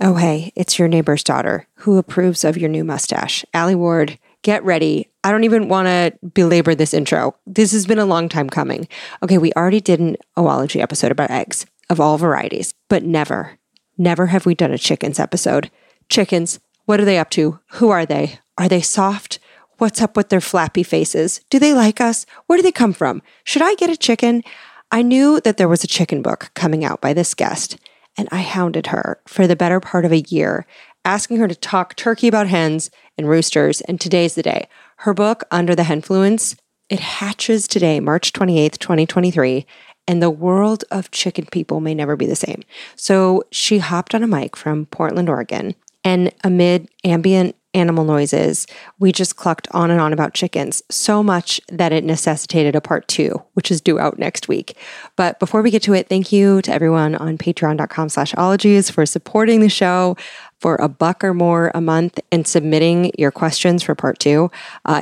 Oh, hey, it's your neighbor's daughter who approves of your new mustache. Allie Ward, get ready. I don't even want to belabor this intro. This has been a long time coming. Okay, we already did an Oology episode about eggs of all varieties, but never have we done a chickens episode. Chickens, what are they up to? Who are they? Are they soft? What's up with their flappy faces? Do they like us? Where do they come from? Should I get a chicken? I knew that there was a chicken book coming out by this guest, and I hounded her for the better part of a year, asking her to talk turkey about hens and roosters, and today's the day. Her book, Under the Henfluence, it hatches today, March 28th, 2023, and the world of chicken people may never be the same. So she hopped on a mic from Portland, Oregon, and amid ambient animal noises, we just clucked on and on about chickens, so much that it necessitated a part two, which is due out next week. But before we get to it, thank you to everyone on patreon.com/ologies for supporting the show for $1 or more a month and submitting your questions for part two.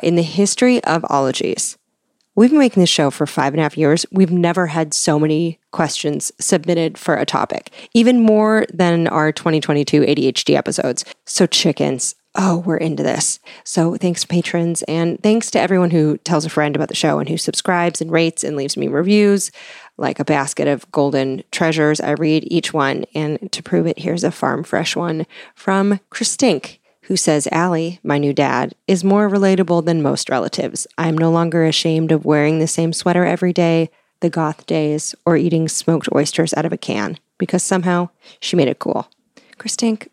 In the history of Ologies, we've been making this show for 5.5 years. We've never had so many questions submitted for a topic, even more than our 2022 ADHD episodes. So chickens, oh, we're into this. So thanks to patrons, and thanks to everyone who tells a friend about the show and who subscribes and rates and leaves me reviews, like a basket of golden treasures. I read each one, and to prove it, here's a farm fresh one from Christink, who says, Allie, my new dad, is more relatable than most relatives. I'm no longer ashamed of wearing the same sweater every day, the goth days, or eating smoked oysters out of a can, because somehow she made it cool. Christink,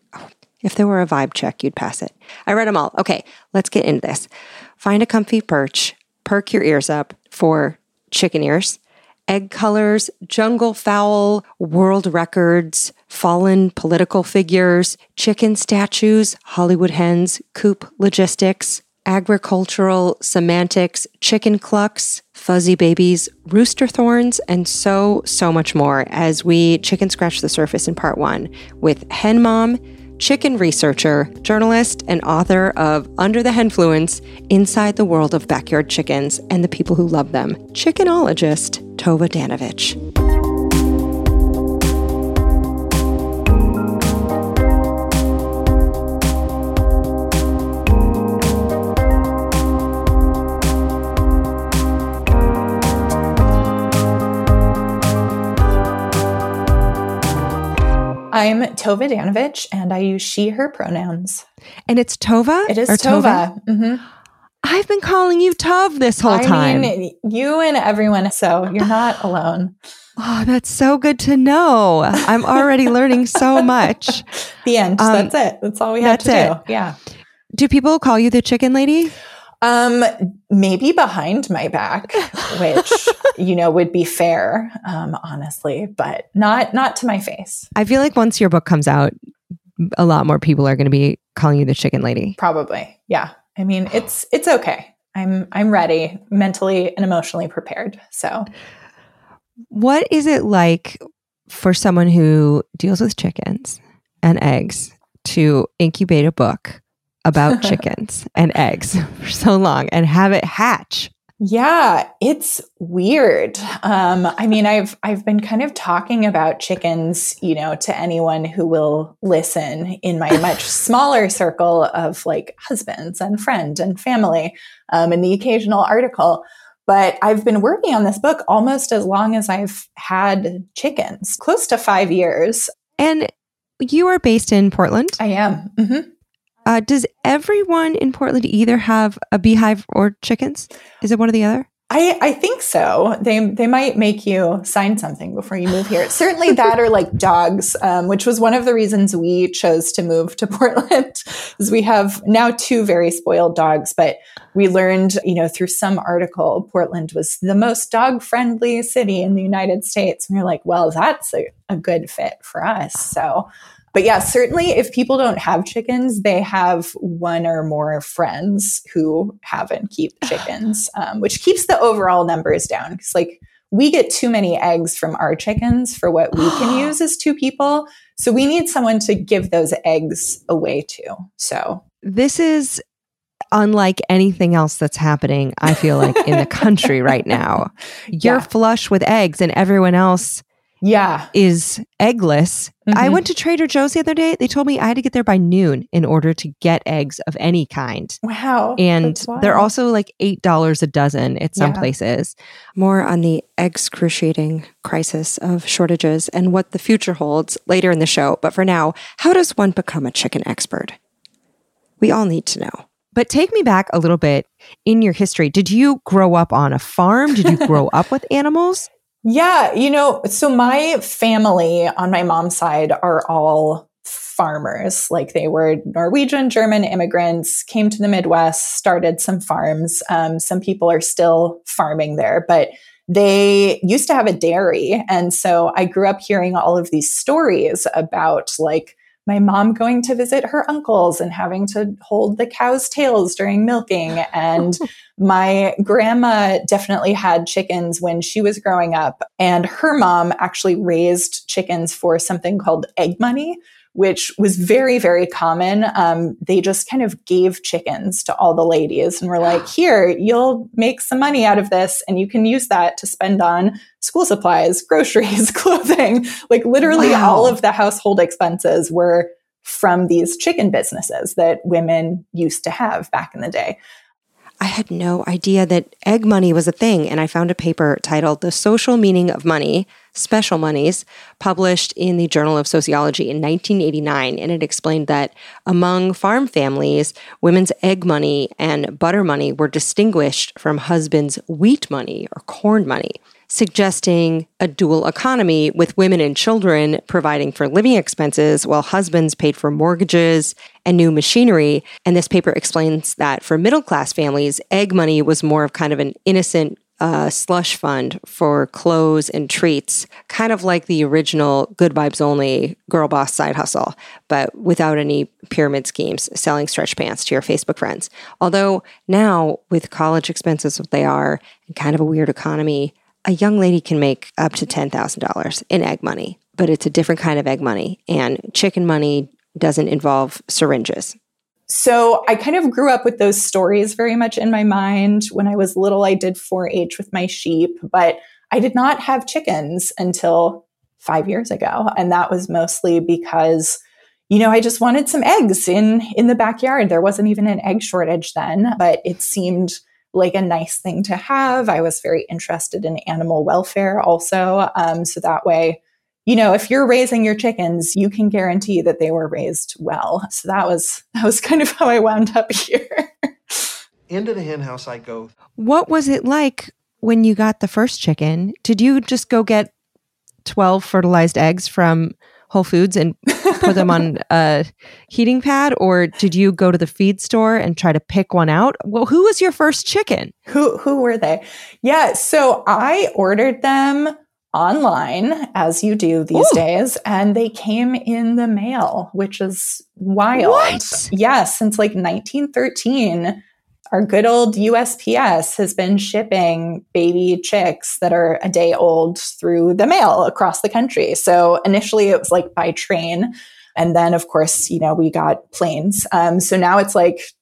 if there were a vibe check, you'd pass it. I read them all. Okay, let's get into this. Find a comfy perch, perk your ears up for chicken ears, egg colors, junglefowl, world records, fallen political figures, chicken statues, Hollywood hens, coop logistics, agricultural semantics, chicken clucks, fuzzy babies, rooster thorns, and so much more as we chicken scratch the surface in part one with hen mom, chicken researcher, journalist, and author of Under the Henfluence, Inside the World of Backyard Chickens and the People Who Love Them, chickenologist Tove Danovich. I'm Tove Danovich, and I use she, her pronouns. And it's Tova? It is Tova. Mm-hmm. I've been calling you Tove this whole time. I mean, you and everyone, so you're not alone. Oh, that's so good to know. I'm already learning so much. The end. That's it. That's all we have to do. Yeah. Do people call you the chicken lady? Maybe behind my back, which, you know, would be fair, honestly, but not to my face. I feel like once your book comes out, a lot more people are going to be calling you the chicken lady. Probably. Yeah. I mean, it's okay. I'm ready, mentally and emotionally prepared. So what is it like for someone who deals with chickens and eggs to incubate a book about chickens and eggs for so long and have it hatch? Yeah, it's weird. I mean, I've been kind of talking about chickens, you know, to anyone who will listen in my much smaller circle of like husbands and friend and family, and the occasional article. But I've been working on this book almost as long as I've had chickens, close to 5 years. And you are based in Portland? I am. Mm-hmm. Does everyone in Portland either have a beehive or chickens? Is it one or the other? I think so. They might make you sign something before you move here. Certainly that or like dogs, which was one of the reasons we chose to move to Portland is we have now 2 very spoiled dogs, but we learned, through some article, Portland was the most dog friendly city in the United States. And we're like, well, that's a good fit for us. But yeah, certainly if people don't have chickens, they have one or more friends who have and keep chickens, which keeps the overall numbers down. Because we get too many eggs from our chickens for what we can use as 2 people. So we need someone to give those eggs away to. So this is unlike anything else that's happening, I feel like, in the country right now. You're flush with eggs and everyone else is eggless. Mm-hmm. I went to Trader Joe's the other day. They told me I had to get there by noon in order to get eggs of any kind. Wow. And they're also like $8 a dozen at some places. More on the excruciating crisis of shortages and what the future holds later in the show. But for now, how does one become a chicken expert? We all need to know. But take me back a little bit in your history. Did you grow up on a farm? Did you grow up with animals? Yeah, so my family on my mom's side are all farmers. They were Norwegian, German immigrants, came to the Midwest, started some farms. Some people are still farming there, but they used to have a dairy. And so I grew up hearing all of these stories about my mom going to visit her uncles and having to hold the cows' tails during milking. And my grandma definitely had chickens when she was growing up. And her mom actually raised chickens for something called egg money, which was very, very common. They just kind of gave chickens to all the ladies and were like, here, you'll make some money out of this and you can use that to spend on school supplies, groceries, clothing. Literally all of the household expenses were from these chicken businesses that women used to have back in the day. I had no idea that egg money was a thing, and I found a paper titled The Social Meaning of Money, Special Monies, published in the Journal of Sociology in 1989, and it explained that among farm families, women's egg money and butter money were distinguished from husbands' wheat money or corn money, suggesting a dual economy with women and children providing for living expenses while husbands paid for mortgages and new machinery. And this paper explains that for middle-class families, egg money was more of kind of an innocent slush fund for clothes and treats, kind of like the original Good Vibes Only girl boss side hustle, but without any pyramid schemes, selling stretch pants to your Facebook friends. Although now, with college expenses what they are, and kind of a weird economy, a young lady can make up to $10,000 in egg money, but it's a different kind of egg money, and chicken money doesn't involve syringes. So I kind of grew up with those stories very much in my mind. When I was little, I did 4-H with my sheep, but I did not have chickens until 5 years ago. And that was mostly because, I just wanted some eggs in the backyard. There wasn't even an egg shortage then, but it seemed like a nice thing to have. I was very interested in animal welfare also. So that way, if you're raising your chickens, you can guarantee that they were raised well. So that was kind of how I wound up here. Into the hen house I go. What was it like when you got the first chicken? Did you just go get 12 fertilized eggs from Whole Foods and put them on a heating pad, or did you go to the feed store and try to pick one out? Well, who was your first chicken? Who were they? Yeah, so I ordered them online, as you do these days, and they came in the mail, which is wild. What? Yeah, since 1913, our good old USPS has been shipping baby chicks that are a day old through the mail across the country. So initially it was by train. And then, of course, we got planes. So now it's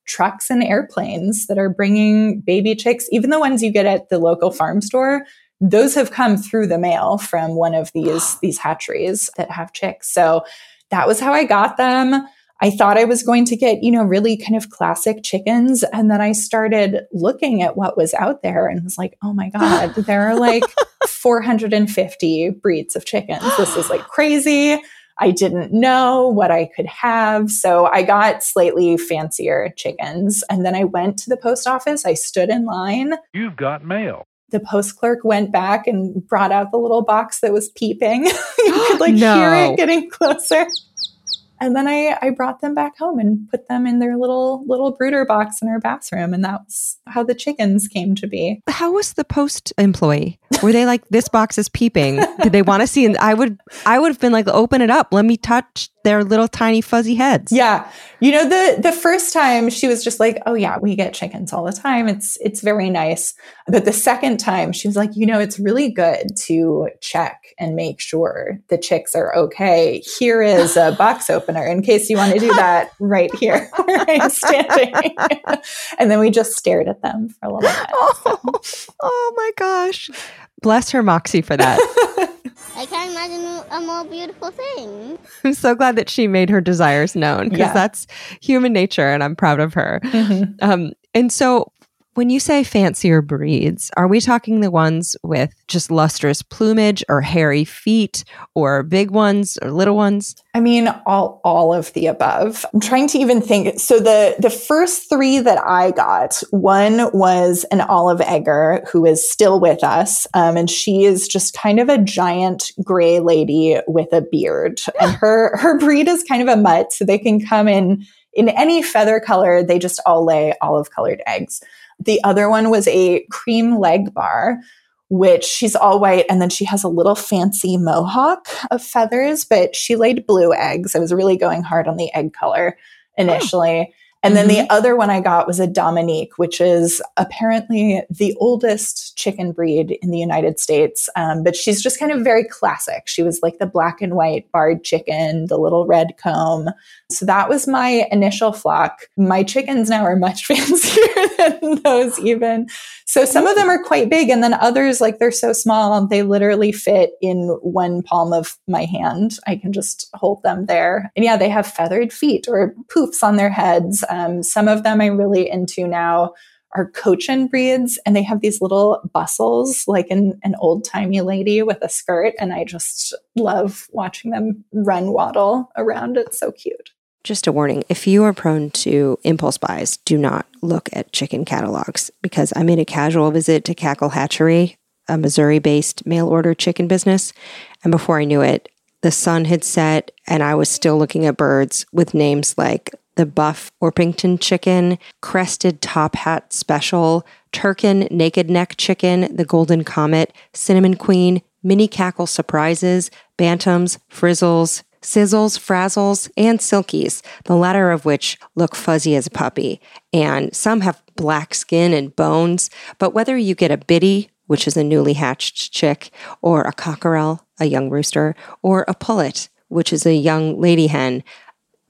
trucks and airplanes that are bringing baby chicks. Even the ones you get at the local farm store, those have come through the mail from one of these hatcheries that have chicks. So that was how I got them. I thought I was going to get, you know, really kind of classic chickens. And then I started looking at what was out there and was like, oh my God, there are like 450 breeds of chickens. This is like crazy. I didn't know what I could have. So I got slightly fancier chickens. And then I went to the post office. I stood in line. You've got mail. The post clerk went back and brought out the little box that was peeping. You could like hear it getting closer. And then I brought them back home and put them in their little brooder box in our bathroom. And that's how the chickens came to be. How was the post employee? Were they like, this box is peeping? Did they want to see? And I would have been like, open it up. Let me touch their little tiny fuzzy heads. Yeah. You know, the first time she was just like, oh yeah, we get chickens all the time. It's very nice. But the second time she was like, you know, it's really good to check and make sure the chicks are okay. Here is a box opener in case you want to do that right here where I'm standing. And then we just stared at them for a little bit. Oh my gosh. Bless her Moxie for that. I can't imagine a more beautiful thing. I'm so glad that she made her desires known because that's human nature and I'm proud of her. Mm-hmm. And so when you say fancier breeds, are we talking the ones with just lustrous plumage or hairy feet or big ones or little ones? I mean, all of the above. I'm trying to even think. So the first three that I got, one was an olive egger who is still with us. And she is just kind of a giant gray lady with a beard. And her breed is kind of a mutt. So they can come in any feather color. They just all lay olive colored eggs. The other one was a cream leg bar, which she's all white. And then she has a little fancy mohawk of feathers, but she laid blue eggs. I was really going hard on the egg color initially. Oh. And then the other one I got was a Dominique, which is apparently the oldest chicken breed in the United States. But she's just kind of very classic. She was like the black and white barred chicken, the little red comb. So that was my initial flock. My chickens now are much fancier than those even. So some of them are quite big. And then others, like they're so small, they literally fit in one palm of my hand. I can just hold them there. And yeah, they have feathered feet or poofs on their heads. Some of them I'm really into now are Cochin breeds, and they have these little bustles like an old-timey lady with a skirt, and I just love watching them run waddle around. It's so cute. Just a warning, if you are prone to impulse buys, do not look at chicken catalogs, because I made a casual visit to Cackle Hatchery, a Missouri-based mail-order chicken business, and before I knew it, the sun had set, and I was still looking at birds with names like the buff Orpington chicken, crested top hat special, turkin naked neck chicken, the golden comet, cinnamon queen, mini cackle surprises, bantams, frizzles, sizzles, frazzles, and silkies, the latter of which look fuzzy as a puppy. And some have black skin and bones, but whether you get a biddy, which is a newly hatched chick, or a cockerel, a young rooster, or a pullet, which is a young lady hen,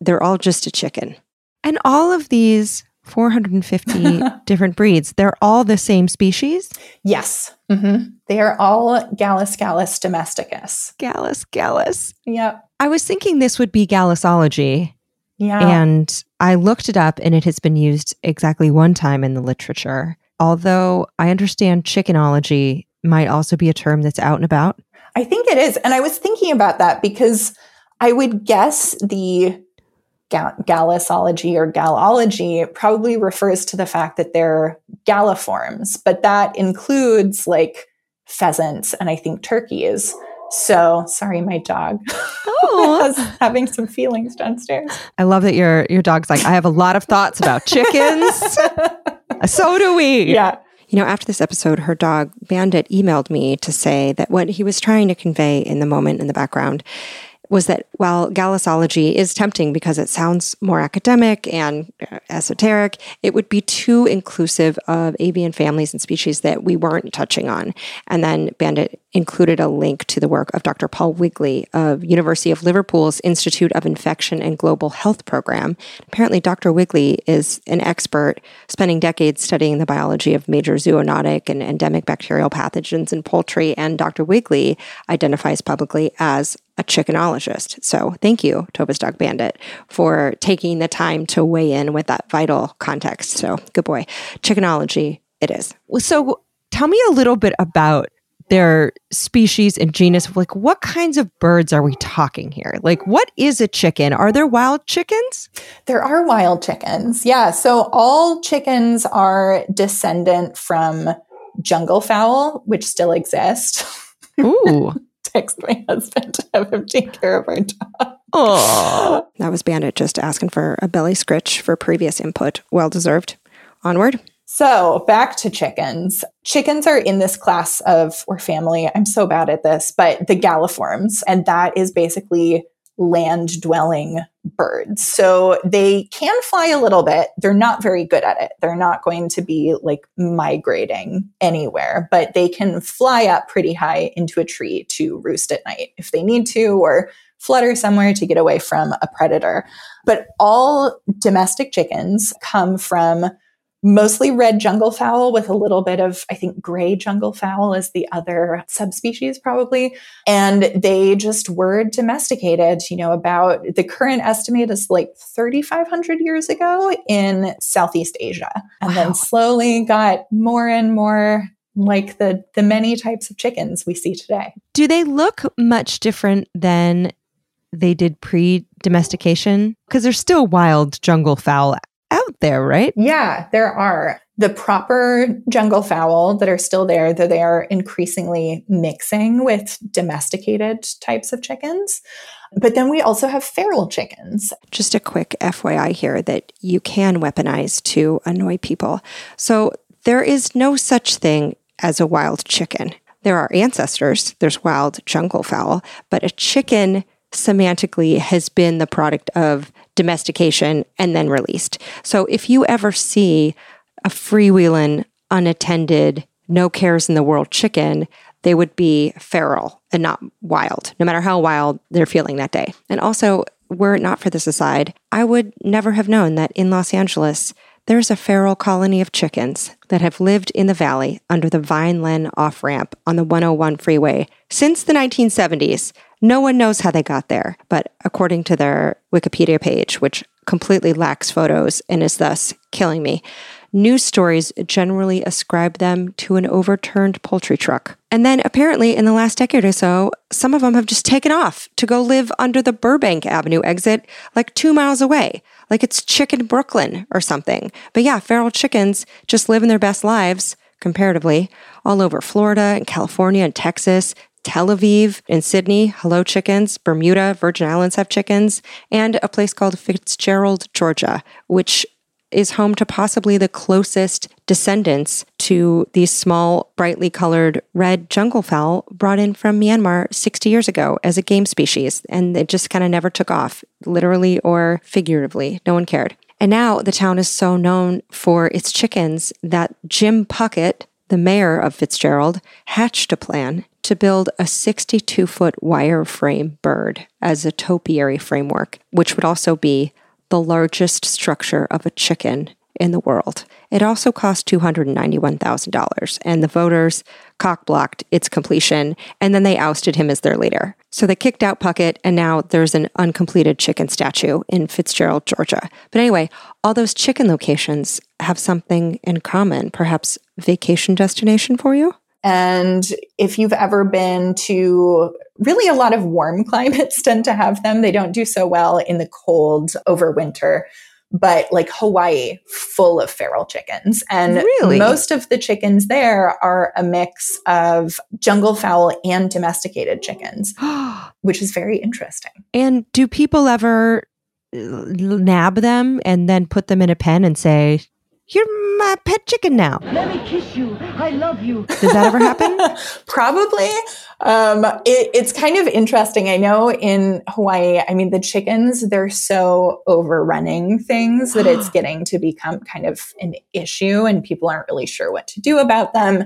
they're all just a chicken. And all of these 450 different breeds, they're all the same species? Yes. Mm-hmm. They are all Gallus gallus domesticus. Gallus gallus. Yep. I was thinking this would be Gallusology. Yeah. And I looked it up and it has been used exactly one time in the literature. Although I understand Chickenology might also be a term that's out and about. I think it is. And I was thinking about that because I would guess the Gallusology or Gallology probably refers to the fact that they're galliforms, but that includes like pheasants and I think turkeys. So sorry, my dog. Oh, I was having some feelings downstairs. I love that your dog's like, I have a lot of thoughts about chickens. So do we. Yeah. You know, after this episode, her dog Bandit emailed me to say that what he was trying to convey in the moment in the background was that while Gallusology is tempting because it sounds more academic and esoteric, it would be too inclusive of avian families and species that we weren't touching on. And then Bandit included a link to the work of Dr. Paul Wigley of University of Liverpool's Institute of Infection and Global Health Program. Apparently, Dr. Wigley is an expert spending decades studying the biology of major zoonotic and endemic bacterial pathogens in poultry, and Dr. Wigley identifies publicly as a chickenologist. So thank you, Toba's Dog Bandit, for taking the time to weigh in with that vital context. So good boy. Chickenology it is. So tell me a little bit about their species and genus. Like, what kinds of birds are we talking here? Like, what is a chicken? Are there wild chickens? There are wild chickens. Yeah. So all chickens are descendant from junglefowl, which still exist. Ooh. Text my husband to have him take care of our dog. Oh, that was Bandit just asking for a belly scritch for previous input. Well deserved. Onward. So back to chickens. Chickens are in this class of, or family, I'm so bad at this, but the galliforms. And that is basically land-dwelling birds. So they can fly a little bit. They're not very good at it. They're not going to be like migrating anywhere, but they can fly up pretty high into a tree to roost at night if they need to, or flutter somewhere to get away from a predator. But all domestic chickens come from mostly red junglefowl with a little bit of, I think, gray junglefowl is the other subspecies probably. And they just were domesticated, you know, about the current estimate is like 3,500 years ago in Southeast Asia. And then slowly got more and more like the many types of chickens we see today. Do they look much different than they did pre-domestication? Because there's still wild junglefowl out there, right? Yeah, there are. The proper junglefowl that are still there, though they are increasingly mixing with domesticated types of chickens. But then we also have feral chickens. Just a quick FYI here that you can weaponize to annoy people. So there is no such thing as a wild chicken. There are ancestors, there's wild junglefowl, but a chicken semantically has been the product of domestication and then released. So if you ever see a freewheeling, unattended, no cares in the world chicken, they would be feral and not wild, no matter how wild they're feeling that day. And also, were it not for this aside, I would never have known that in Los Angeles, there's a feral colony of chickens that have lived in the valley under the Vineland off-ramp on the 101 freeway since the 1970s. No one knows how they got there, but according to their Wikipedia page, which completely lacks photos and is thus killing me, news stories generally ascribe them to an overturned poultry truck. And then apparently in the last decade or so, some of them have just taken off to go live under the Burbank Avenue exit like 2 miles away, like it's Chicken Brooklyn or something. But yeah, feral chickens just living their best lives, comparatively, all over Florida and California and Texas, Tel Aviv and Sydney, hello chickens, Bermuda, Virgin Islands have chickens, and a place called Fitzgerald, Georgia, which is home to possibly the closest descendants to these small, brightly colored red junglefowl brought in from Myanmar 60 years ago as a game species, and it just kind of never took off, literally or figuratively. No one cared. And now the town is so known for its chickens that Jim Puckett, the mayor of Fitzgerald, hatched a plan to build a 62-foot wire frame bird as a topiary framework, which would also be the largest structure of a chicken in the world. It also cost $291,000, and the voters cock-blocked its completion, and then they ousted him as their leader. So they kicked out Puckett, and now there's an uncompleted chicken statue in Fitzgerald, Georgia. But anyway, all those chicken locations have something in common, perhaps vacation destination for you? And if you've ever been to really a lot of warm climates tend to have them. They don't do so well in the cold over winter, but like Hawaii, full of feral chickens. And really? Most of the chickens there are a mix of junglefowl and domesticated chickens, which is very interesting. And do people ever nab them and then put them in a pen and say, "You're my pet chicken now. Let me kiss you. I love you." Does that ever happen? Probably. It's kind of interesting. I know in Hawaii, I mean, the chickens, they're so overrunning things that it's getting to become kind of an issue and people aren't really sure what to do about them.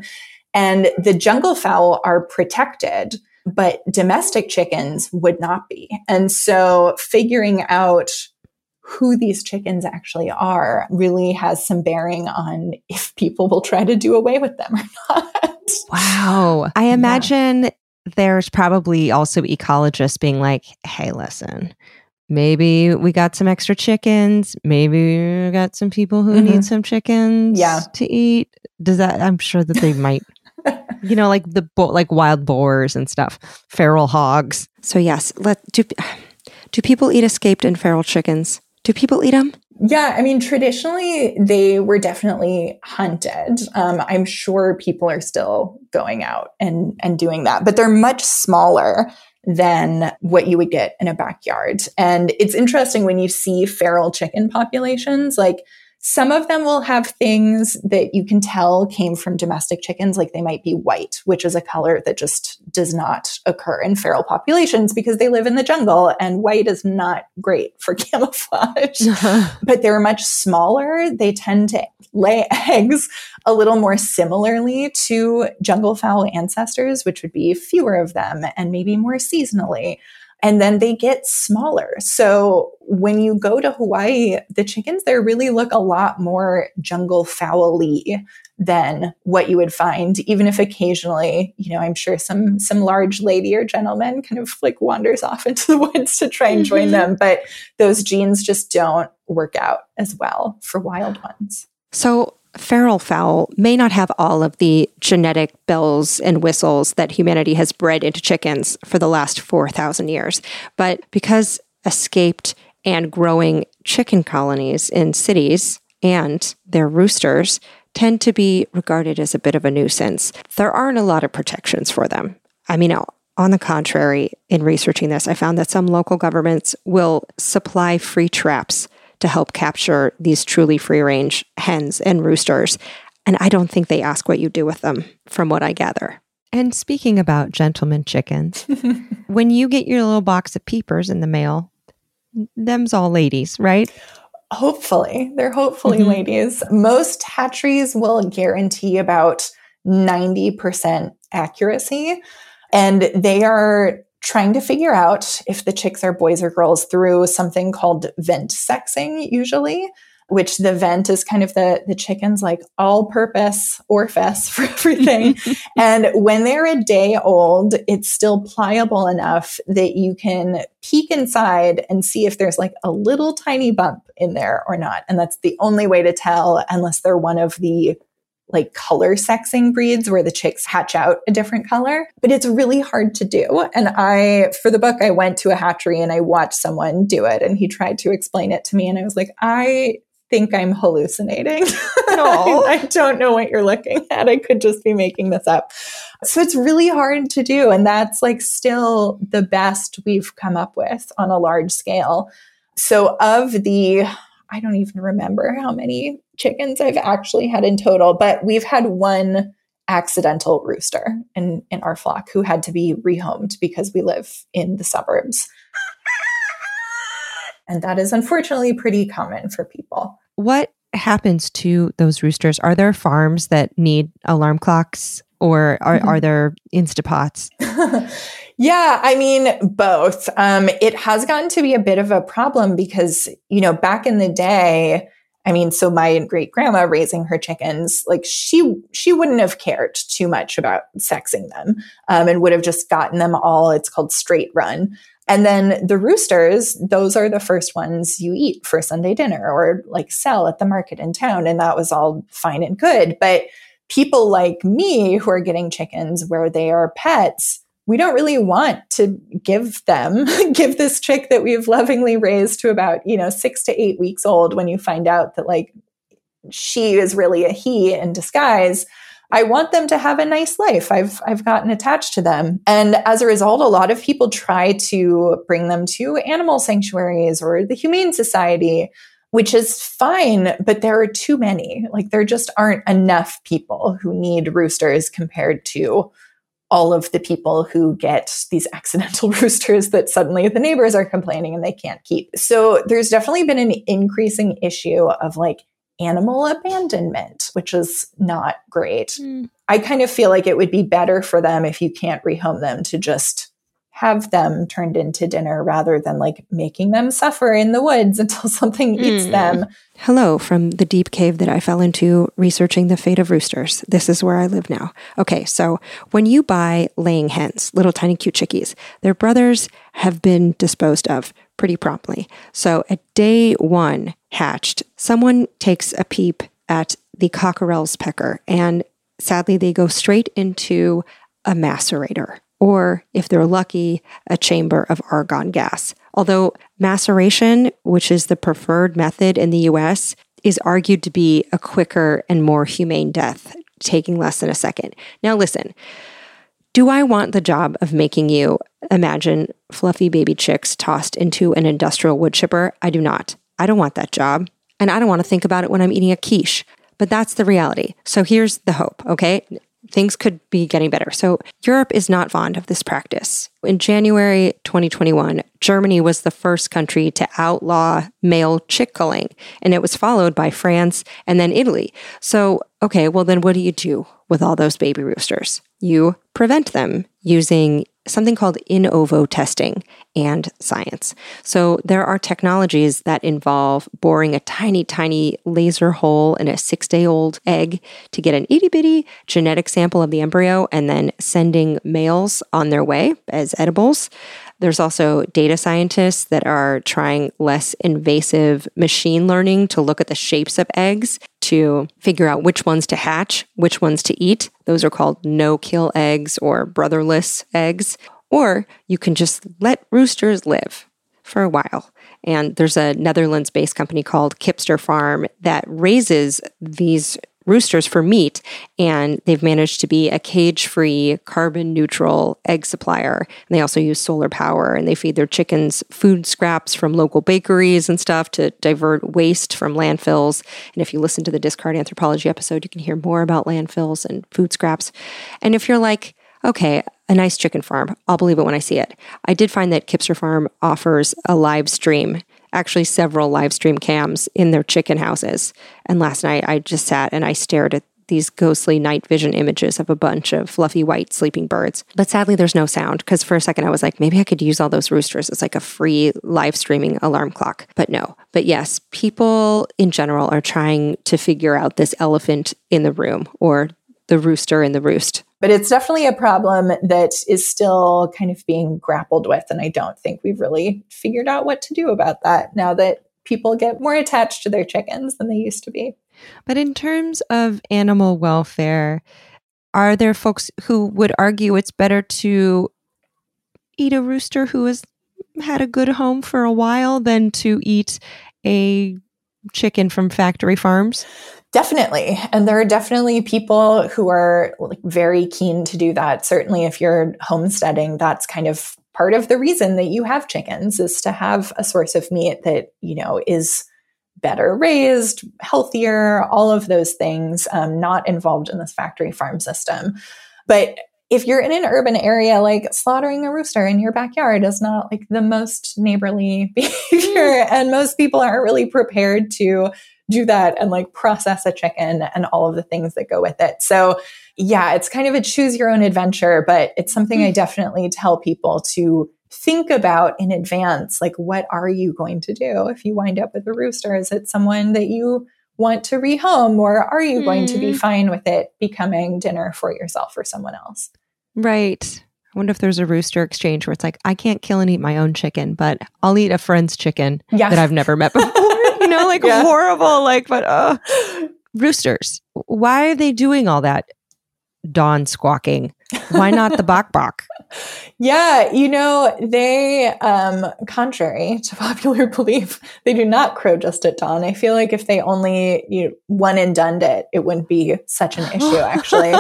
And the junglefowl are protected, but domestic chickens would not be. And so figuring out who these chickens actually are really has some bearing on if people will try to do away with them or not. Wow. I imagine there's probably also ecologists being like, hey, listen, maybe we got some extra chickens. Maybe we got some people who need some chickens to eat. Does that, I'm sure that they might, you know, like the wild boars and stuff, feral hogs. So yes, do people eat escaped and feral chickens? Do people eat them? Yeah, I mean, traditionally, they were definitely hunted. I'm sure people are still going out and doing that, but they're much smaller than what you would get in a backyard. And it's interesting when you see feral chicken populations, like some of them will have things that you can tell came from domestic chickens, like they might be white, which is a color that just does not occur in feral populations because they live in the jungle and white is not great for camouflage. But they're much smaller. They tend to lay eggs a little more similarly to junglefowl ancestors, which would be fewer of them and maybe more seasonally. And then they get smaller. So when you go to Hawaii, the chickens there really look a lot more junglefowl-y than what you would find, even if occasionally, you know, I'm sure some large lady or gentleman kind of like wanders off into the woods to try and join them. But those genes just don't work out as well for wild ones. So feral fowl may not have all of the genetic bells and whistles that humanity has bred into chickens for the last 4,000 years, but because escaped and growing chicken colonies in cities and their roosters tend to be regarded as a bit of a nuisance, there aren't a lot of protections for them. I mean, on the contrary, in researching this, I found that some local governments will supply free traps to help capture these truly free-range hens and roosters. And I don't think they ask what you do with them, from what I gather. And speaking about gentleman chickens, when you get your little box of peepers in the mail, them's all ladies, right? Hopefully. They're hopefully ladies. Most hatcheries will guarantee about 90% accuracy. And they are trying to figure out if the chicks are boys or girls through something called vent sexing, usually, which the vent is kind of the chicken's like all-purpose orifice for everything. And when they're a day old, it's still pliable enough that you can peek inside and see if there's like a little tiny bump in there or not. And that's the only way to tell, unless they're one of the like color sexing breeds where the chicks hatch out a different color, but it's really hard to do. And for the book, I went to a hatchery and I watched someone do it and he tried to explain it to me. And I was like, I think I'm hallucinating. I don't know what you're looking at. I could just be making this up. So it's really hard to do. And that's like still the best we've come up with on a large scale. So I don't even remember how many chickens I've actually had in total, but we've had one accidental rooster in our flock who had to be rehomed because we live in the suburbs. And that is unfortunately pretty common for people. What happens to those roosters? Are there farms that need alarm clocks? Or are there Instapots? Yeah, I mean, both. It has gotten to be a bit of a problem because, you know, back in the day, I mean, so my great-grandma raising her chickens, like she wouldn't have cared too much about sexing them and would have just gotten them all, it's called straight run. And then the roosters, those are the first ones you eat for Sunday dinner or like sell at the market in town. And that was all fine and good. But people like me who are getting chickens where they are pets, we don't really want to give this chick that we've lovingly raised to about, you know, 6 to 8 weeks old when you find out that like she is really a he in disguise. I want them to have a nice life. I've gotten attached to them. And as a result, a lot of people try to bring them to animal sanctuaries or the Humane Society, which is fine, but there are too many. Like there just aren't enough people who need roosters compared to all of the people who get these accidental roosters that suddenly the neighbors are complaining and they can't keep. So there's definitely been an increasing issue of like animal abandonment, which is not great. I kind of feel like it would be better for them if you can't rehome them to just have them turned into dinner rather than like making them suffer in the woods until something eats them. Hello from the deep cave that I fell into researching the fate of roosters. This is where I live now. Okay, so when you buy laying hens, little tiny cute chickies, their brothers have been disposed of pretty promptly. So at day one hatched, someone takes a peep at the cockerel's pecker, and sadly they go straight into a macerator, or if they're lucky, a chamber of argon gas. Although maceration, which is the preferred method in the US, is argued to be a quicker and more humane death, taking less than a second. Now listen, do I want the job of making you imagine fluffy baby chicks tossed into an industrial wood chipper? I do not. I don't want that job. And I don't want to think about it when I'm eating a quiche. But that's the reality. So here's the hope, okay? Things could be getting better. So Europe is not fond of this practice. In January 2021, Germany was the first country to outlaw male chick culling, and it was followed by France and then Italy. So, okay, well then what do you do with all those baby roosters? You prevent them using something called in ovo testing and science. So there are technologies that involve boring a tiny, tiny laser hole in a 6-day-old egg to get an itty bitty genetic sample of the embryo and then sending males on their way as edibles. There's also data scientists that are trying less invasive machine learning to look at the shapes of eggs to figure out which ones to hatch, which ones to eat. Those are called no-kill eggs or brotherless eggs. Or you can just let roosters live for a while. And there's a Netherlands-based company called Kipster Farm that raises these roosters for meat, and they've managed to be a cage-free, carbon-neutral egg supplier. And they also use solar power, and they feed their chickens food scraps from local bakeries and stuff to divert waste from landfills. And if you listen to the Discard Anthropology episode, you can hear more about landfills and food scraps. And if you're like, okay, a nice chicken farm, I'll believe it when I see it. I did find that Kipster Farm offers a live stream, actually several live stream cams in their chicken houses. And last night I just sat and I stared at these ghostly night vision images of a bunch of fluffy white sleeping birds. But sadly there's no sound, because for a second I was like, maybe I could use all those roosters as like a free live streaming alarm clock. But no. But yes, people in general are trying to figure out this elephant in the room, or the rooster in the roost. But it's definitely a problem that is still kind of being grappled with. And I don't think we've really figured out what to do about that now that people get more attached to their chickens than they used to be. But in terms of animal welfare, are there folks who would argue it's better to eat a rooster who has had a good home for a while than to eat a chicken from factory farms? Definitely. And there are definitely people who are like very keen to do that. Certainly if you're homesteading, that's kind of part of the reason that you have chickens, is to have a source of meat that, you know, is better raised, healthier, all of those things, not involved in this factory farm system. But if you're in an urban area, like slaughtering a rooster in your backyard is not like the most neighborly behavior. And most people aren't really prepared to do that and like process a chicken and all of the things that go with it. So yeah, it's kind of a choose your own adventure, but it's something I definitely tell people to think about in advance. Like, what are you going to do if you wind up with a rooster? Is it someone that you want to rehome, or are you going to be fine with it becoming dinner for yourself or someone else? Right. I wonder if there's a rooster exchange where it's like, I can't kill and eat my own chicken, but I'll eat a friend's chicken that I've never met before. You know, like horrible, like, but roosters. Why are they doing all that dawn squawking? Why not the bok bok? Yeah, you know, they, contrary to popular belief, they do not crow just at dawn. I feel like if they only one and done it wouldn't be such an issue, actually.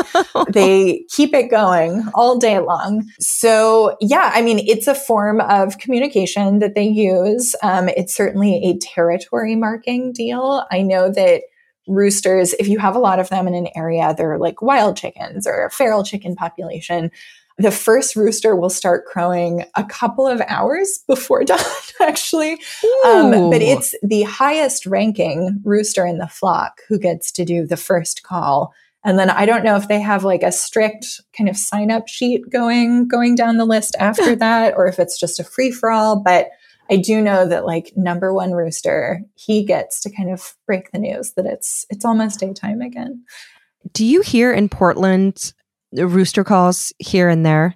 They keep it going all day long. So yeah, I mean, it's a form of communication that they use. It's certainly a territory marking deal. I know that roosters, if you have a lot of them in an area, they're like wild chickens or a feral chicken population. The first rooster will start crowing a couple of hours before dawn, actually. But it's the highest ranking rooster in the flock who gets to do the first call And then I don't know if they have like a strict kind of sign up sheet going down the list after that, or if it's just a free for all. But I do know that like number one rooster, he gets to kind of break the news that it's almost daytime again. Do you hear in Portland rooster calls here and there?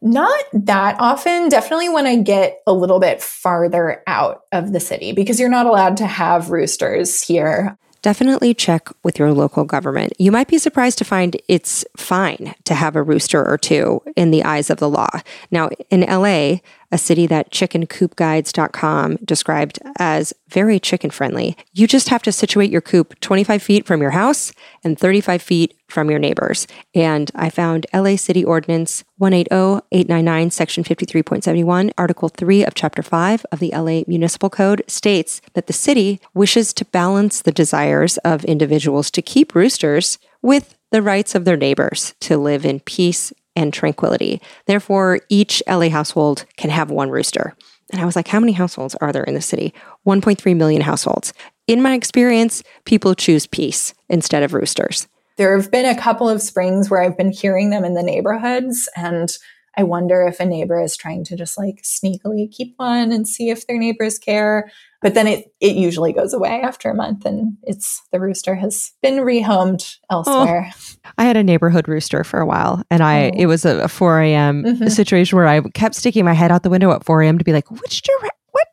Not that often, definitely when I get a little bit farther out of the city, because you're not allowed to have roosters here. Definitely check with your local government. You might be surprised to find it's fine to have a rooster or two in the eyes of the law. Now, in LA, a city that chickencoopguides.com described as very chicken friendly, you just have to situate your coop 25 feet from your house and 35 feet from your neighbors. And I found LA City Ordinance 180899, Section 53.71, Article 3 of Chapter 5 of the LA Municipal Code states that the city wishes to balance the desires of individuals to keep roosters with the rights of their neighbors to live in peace and tranquility. Therefore, each LA household can have one rooster. And I was like, how many households are there in the city? 1.3 million households. In my experience, people choose peace instead of roosters. There have been a couple of springs where I've been hearing them in the neighborhoods, and I wonder if a neighbor is trying to just like sneakily keep one and see if their neighbors care. But then it usually goes away after a month, and the rooster has been rehomed elsewhere. Oh, I had a neighborhood rooster for a while, and it was a 4 a.m. situation where I kept sticking my head out the window at 4 a.m. to be like, what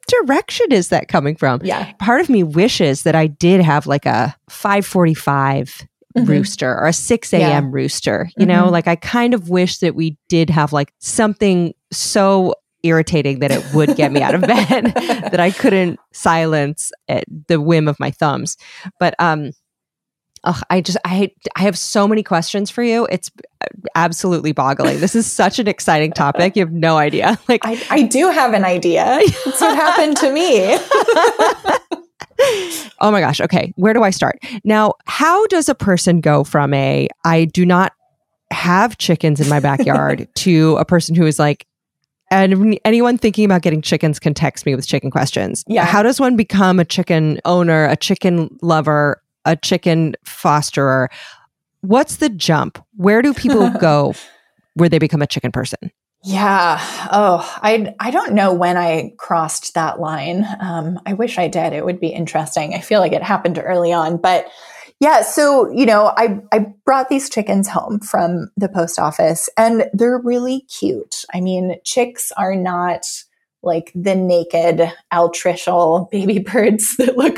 direction is that coming from? Yeah. Part of me wishes that I did have like a 5:45 rooster or a 6 a.m. rooster. You know, like I kind of wish that we did have like something so irritating that it would get me out of bed that I couldn't silence at the whim of my thumbs. But I have so many questions for you. It's absolutely boggling. This is such an exciting topic. You have no idea. Like I do have an idea. It's what happened to me. Oh my gosh. Okay. Where do I start? Now, how does a person go from I do not have chickens in my backyard to a person who is like, and anyone thinking about getting chickens can text me with chicken questions. Yeah. How does one become a chicken owner, a chicken lover, a chicken fosterer? What's the jump? Where do people go where they become a chicken person? Yeah. Oh, I don't know when I crossed that line. I wish I did. It would be interesting. I feel like it happened early on. But yeah, so, you know, I brought these chickens home from the post office, and they're really cute. I mean, chicks are not like the naked altricial baby birds that look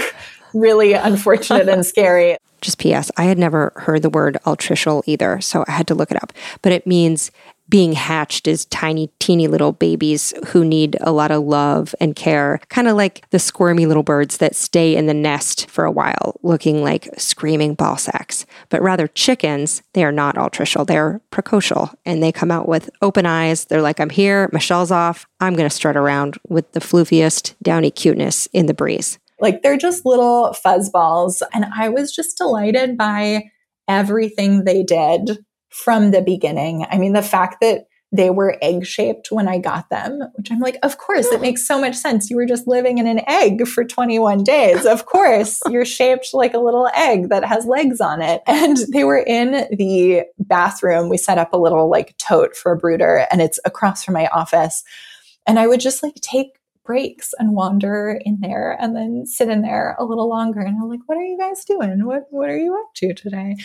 really unfortunate and scary. Just P.S. I had never heard the word altricial either, so I had to look it up. But it means being hatched is tiny, teeny little babies who need a lot of love and care, kind of like the squirmy little birds that stay in the nest for a while, looking like screaming ball sacks. But rather chickens, they are not altricial, they're precocial, and they come out with open eyes. They're like, I'm here, my shell's off, I'm going to strut around with the floofiest, downy cuteness in the breeze. Like they're just little fuzzballs, and I was just delighted by everything they did from the beginning. I mean, the fact that they were egg-shaped when I got them, which I'm like, of course, it makes so much sense. You were just living in an egg for 21 days. Of course, you're shaped like a little egg that has legs on it. And they were in the bathroom. We set up a little like tote for a brooder, and it's across from my office. And I would just like take breaks and wander in there and then sit in there a little longer. And I'm like, what are you guys doing? What are you up to today?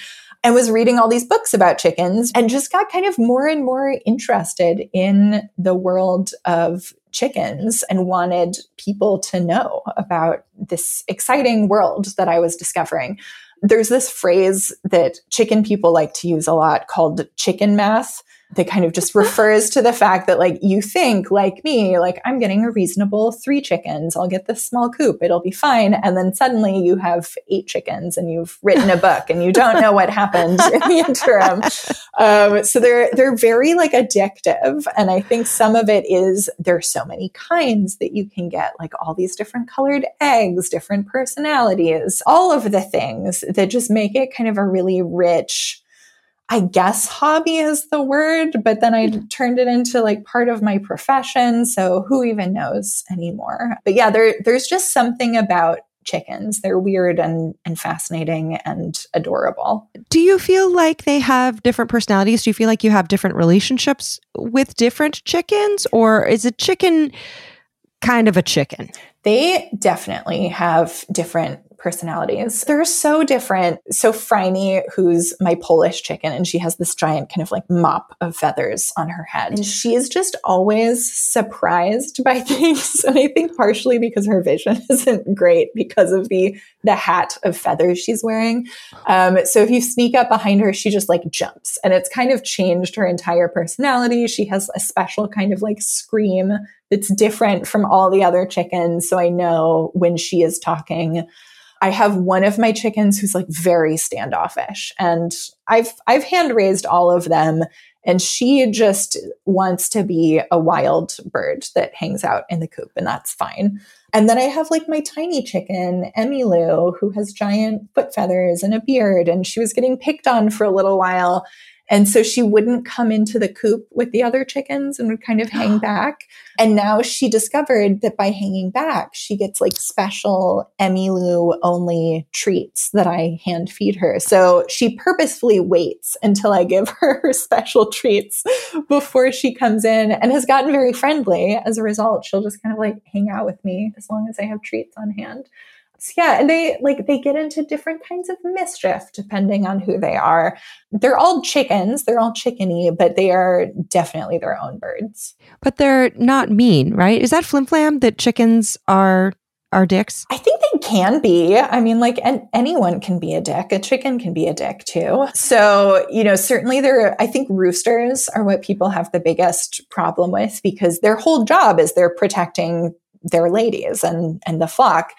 I was reading all these books about chickens and just got kind of more and more interested in the world of chickens and wanted people to know about this exciting world that I was discovering. There's this phrase that chicken people like to use a lot called chicken math. That kind of just refers to the fact that like you think like me, like I'm getting a reasonable 3 chickens. I'll get this small coop. It'll be fine. And then suddenly you have 8 chickens and you've written a book and you don't know what happened in the interim. So they're very like addictive. And I think some of it is there's so many kinds that you can get, like all these different colored eggs, different personalities, all of the things that just make it kind of a really rich, I guess hobby is the word, but then I turned it into like part of my profession. So who even knows anymore? But yeah, there's just something about chickens. They're weird and fascinating and adorable. Do you feel like they have different personalities? Do you feel like you have different relationships with different chickens, or is a chicken kind of a chicken? They definitely have different personalities. They're so different. So Franny, who's my Polish chicken, and she has this giant kind of like mop of feathers on her head. And she's just always surprised by things. And I think partially because her vision isn't great because of the hat of feathers she's wearing. So if you sneak up behind her, she just like jumps. And it's kind of changed her entire personality. She has a special kind of like scream that's different from all the other chickens. So I know when she is talking. I have one of my chickens who's like very standoffish, and I've hand raised all of them, and she just wants to be a wild bird that hangs out in the coop, and that's fine. And then I have like my tiny chicken, Emmylou, who has giant foot feathers and a beard, and she was getting picked on for a little while. And so she wouldn't come into the coop with the other chickens and would kind of hang back. And now she discovered that by hanging back, she gets like special Emmylou only treats that I hand feed her. So she purposefully waits until I give her her special treats before she comes in, and has gotten very friendly as a result. She'll just kind of like hang out with me as long as I have treats on hand. Yeah, and they get into different kinds of mischief depending on who they are. They're all chickens, they're all chickeny, but they are definitely their own birds. But they're not mean, right? Is that flim-flam that chickens are dicks? I think they can be. I mean, like anyone can be a dick. A chicken can be a dick too. So, you know, certainly I think roosters are what people have the biggest problem with, because their whole job is they're protecting their ladies and the flock.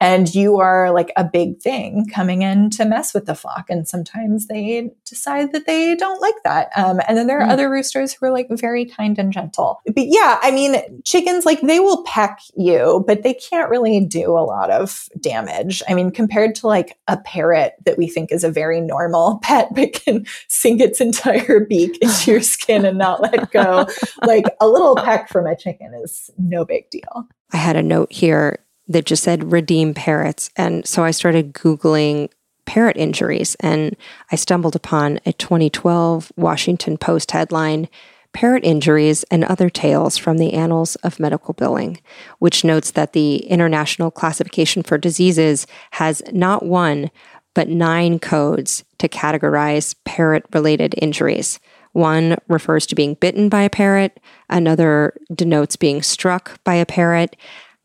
And you are like a big thing coming in to mess with the flock. And sometimes they decide that they don't like that. And then there are other roosters who are like very kind and gentle. But yeah, I mean, chickens, like they will peck you, but they can't really do a lot of damage. I mean, compared to like a parrot that we think is a very normal pet, but can sink its entire beak into your skin and not let go. Like a little peck from a chicken is no big deal. I had a note here that just said redeem parrots. And so I started Googling parrot injuries, and I stumbled upon a 2012 Washington Post headline, Parrot Injuries and Other Tales from the Annals of Medical Billing, which notes that the International Classification for Diseases has not one, but 9 codes to categorize parrot-related injuries. One refers to being bitten by a parrot, another denotes being struck by a parrot.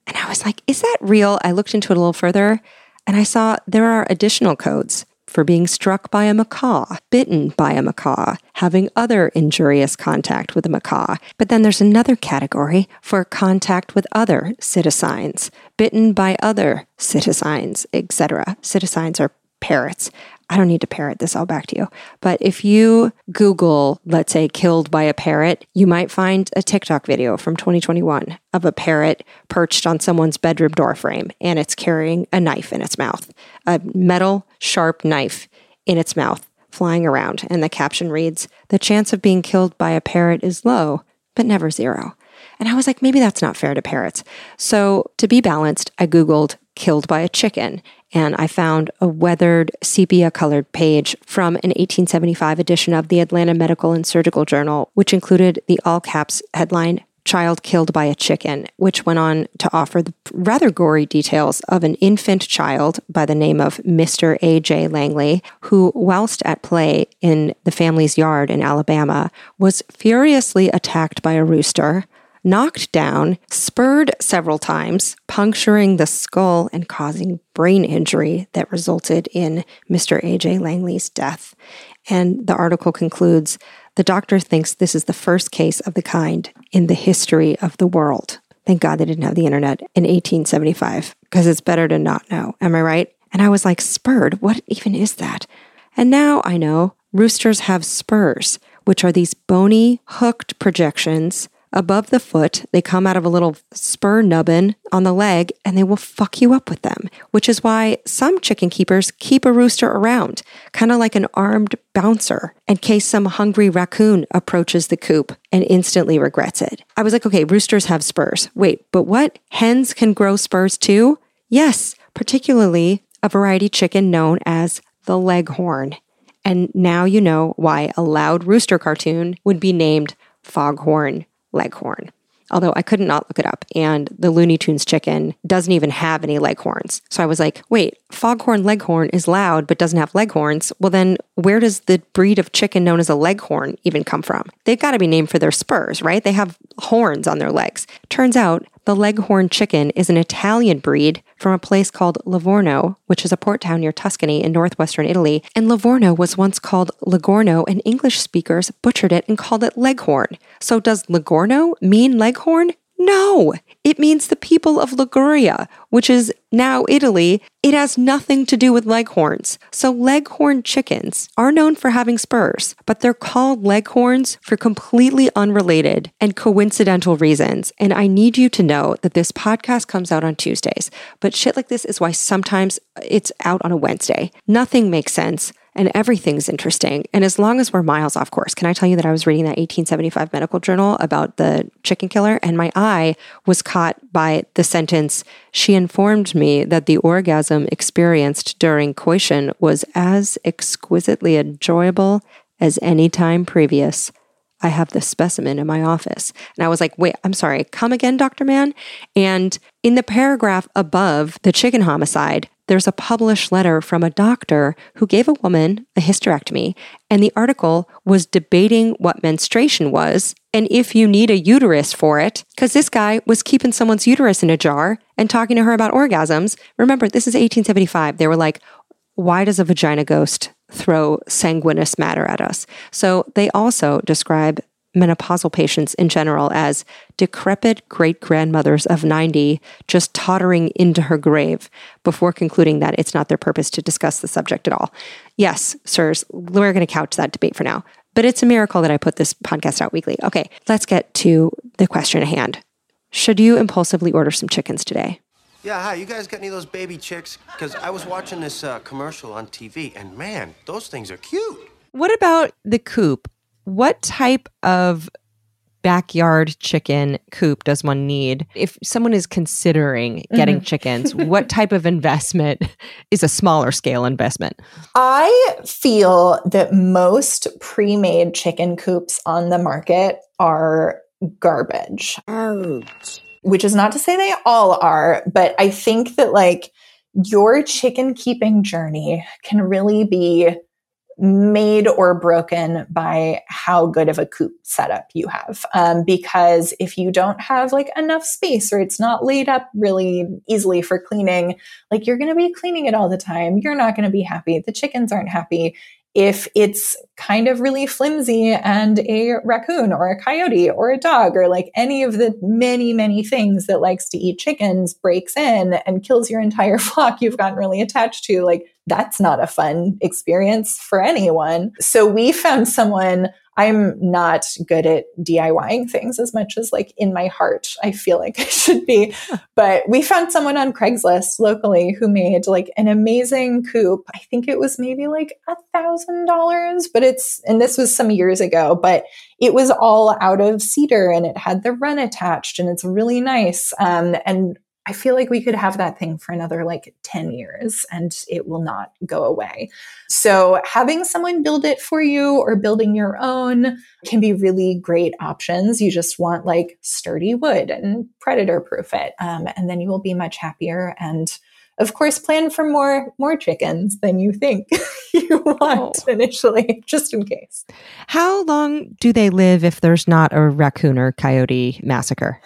And I was like, is that real? I looked into it a little further, and I saw there are additional codes for being struck by a macaw, bitten by a macaw, having other injurious contact with a macaw. But then there's another category for contact with other citizens, bitten by other citizens, etc. Citizens are parrots. I don't need to parrot this all back to you. But if you Google, let's say, killed by a parrot, you might find a TikTok video from 2021 of a parrot perched on someone's bedroom door frame, and it's carrying a knife in its mouth, a metal sharp knife in its mouth, flying around. And the caption reads, "The chance of being killed by a parrot is low, but never zero." And I was like, maybe that's not fair to parrots. So to be balanced, I Googled killed by a chicken, and I found a weathered sepia-colored page from an 1875 edition of the Atlanta Medical and Surgical Journal, which included the all-caps headline, "Child Killed by a Chicken," which went on to offer the rather gory details of an infant child by the name of Mr. A.J. Langley, who, whilst at play in the family's yard in Alabama, was furiously attacked by a rooster, knocked down, spurred several times, puncturing the skull and causing brain injury that resulted in Mr. A.J. Langley's death. And the article concludes, the doctor thinks this is the first case of the kind in the history of the world. Thank God they didn't have the internet in 1875, because it's better to not know. Am I right? And I was like, spurred? What even is that? And now I know roosters have spurs, which are these bony, hooked projections above the foot. They come out of a little spur nubbin on the leg, and they will fuck you up with them, which is why some chicken keepers keep a rooster around, kind of like an armed bouncer, in case some hungry raccoon approaches the coop and instantly regrets it. I was like, okay, roosters have spurs. Wait, but what? Hens can grow spurs too? Yes, particularly a variety chicken known as the leghorn. And now you know why a loud rooster cartoon would be named Foghorn Leghorn. Although I could not look it up, and the Looney Tunes chicken doesn't even have any leghorns. So I was like, wait, Foghorn Leghorn is loud but doesn't have leghorns. Well then, where does the breed of chicken known as a leghorn even come from? They've got to be named for their spurs, right? They have horns on their legs. Turns out the leghorn chicken is an Italian breed from a place called Livorno, which is a port town near Tuscany in northwestern Italy. And Livorno was once called Lagorno, and English speakers butchered it and called it leghorn. So does Lagorno mean leghorn? No, it means the people of Liguria, which is now Italy. It has nothing to do with leghorns. So leghorn chickens are known for having spurs, but they're called leghorns for completely unrelated and coincidental reasons. And I need you to know that this podcast comes out on Tuesdays, but shit like this is why sometimes it's out on a Wednesday. Nothing makes sense. And everything's interesting. And as long as we're miles off course, can I tell you that I was reading that 1875 medical journal about the chicken killer, and my eye was caught by the sentence, she informed me that the orgasm experienced during coition was as exquisitely enjoyable as any time previous. I have this specimen in my office. And I was like, wait, I'm sorry, come again, Dr. Mann? And in the paragraph above the chicken homicide, there's a published letter from a doctor who gave a woman a hysterectomy, and the article was debating what menstruation was and if you need a uterus for it, because this guy was keeping someone's uterus in a jar and talking to her about orgasms. Remember, this is 1875. They were like, why does a vagina ghost throw sanguineous matter at us? So they also describe menopausal patients in general as decrepit great-grandmothers of 90 just tottering into her grave, before concluding that it's not their purpose to discuss the subject at all. Yes, sirs, we're going to couch that debate for now, but it's a miracle that I put this podcast out weekly. Okay, let's get to the question at hand. Should you impulsively order some chickens today? Yeah, hi, you guys got any of those baby chicks? Because I was watching this commercial on TV, and man, those things are cute. What about the coop? What type of backyard chicken coop does one need? If someone is considering getting chickens, what type of investment is a smaller scale investment? I feel that most pre-made chicken coops on the market are garbage. Ouch. Which is not to say they all are, but I think that like your chicken keeping journey can really be made or broken by how good of a coop setup you have. Because if you don't have like enough space, or it's not laid up really easily for cleaning, like you're going to be cleaning it all the time. You're not going to be happy. The chickens aren't happy. If it's kind of really flimsy and a raccoon or a coyote or a dog or like any of the many, many things that likes to eat chickens breaks in and kills your entire flock you've gotten really attached to, like that's not a fun experience for anyone. So we found someone. I'm not good at DIYing things as much as like in my heart, I feel like I should be. But we found someone on Craigslist locally who made like an amazing coop. I think it was maybe like $1,000, but and this was some years ago, but it was all out of cedar and it had the run attached and it's really nice. And I feel like we could have that thing for another like 10 years and it will not go away. So having someone build it for you or building your own can be really great options. You just want like sturdy wood and predator proof it. And then you will be much happier. And of course, plan for more chickens than you think you want initially, just in case. How long do they live if there's not a raccoon or coyote massacre?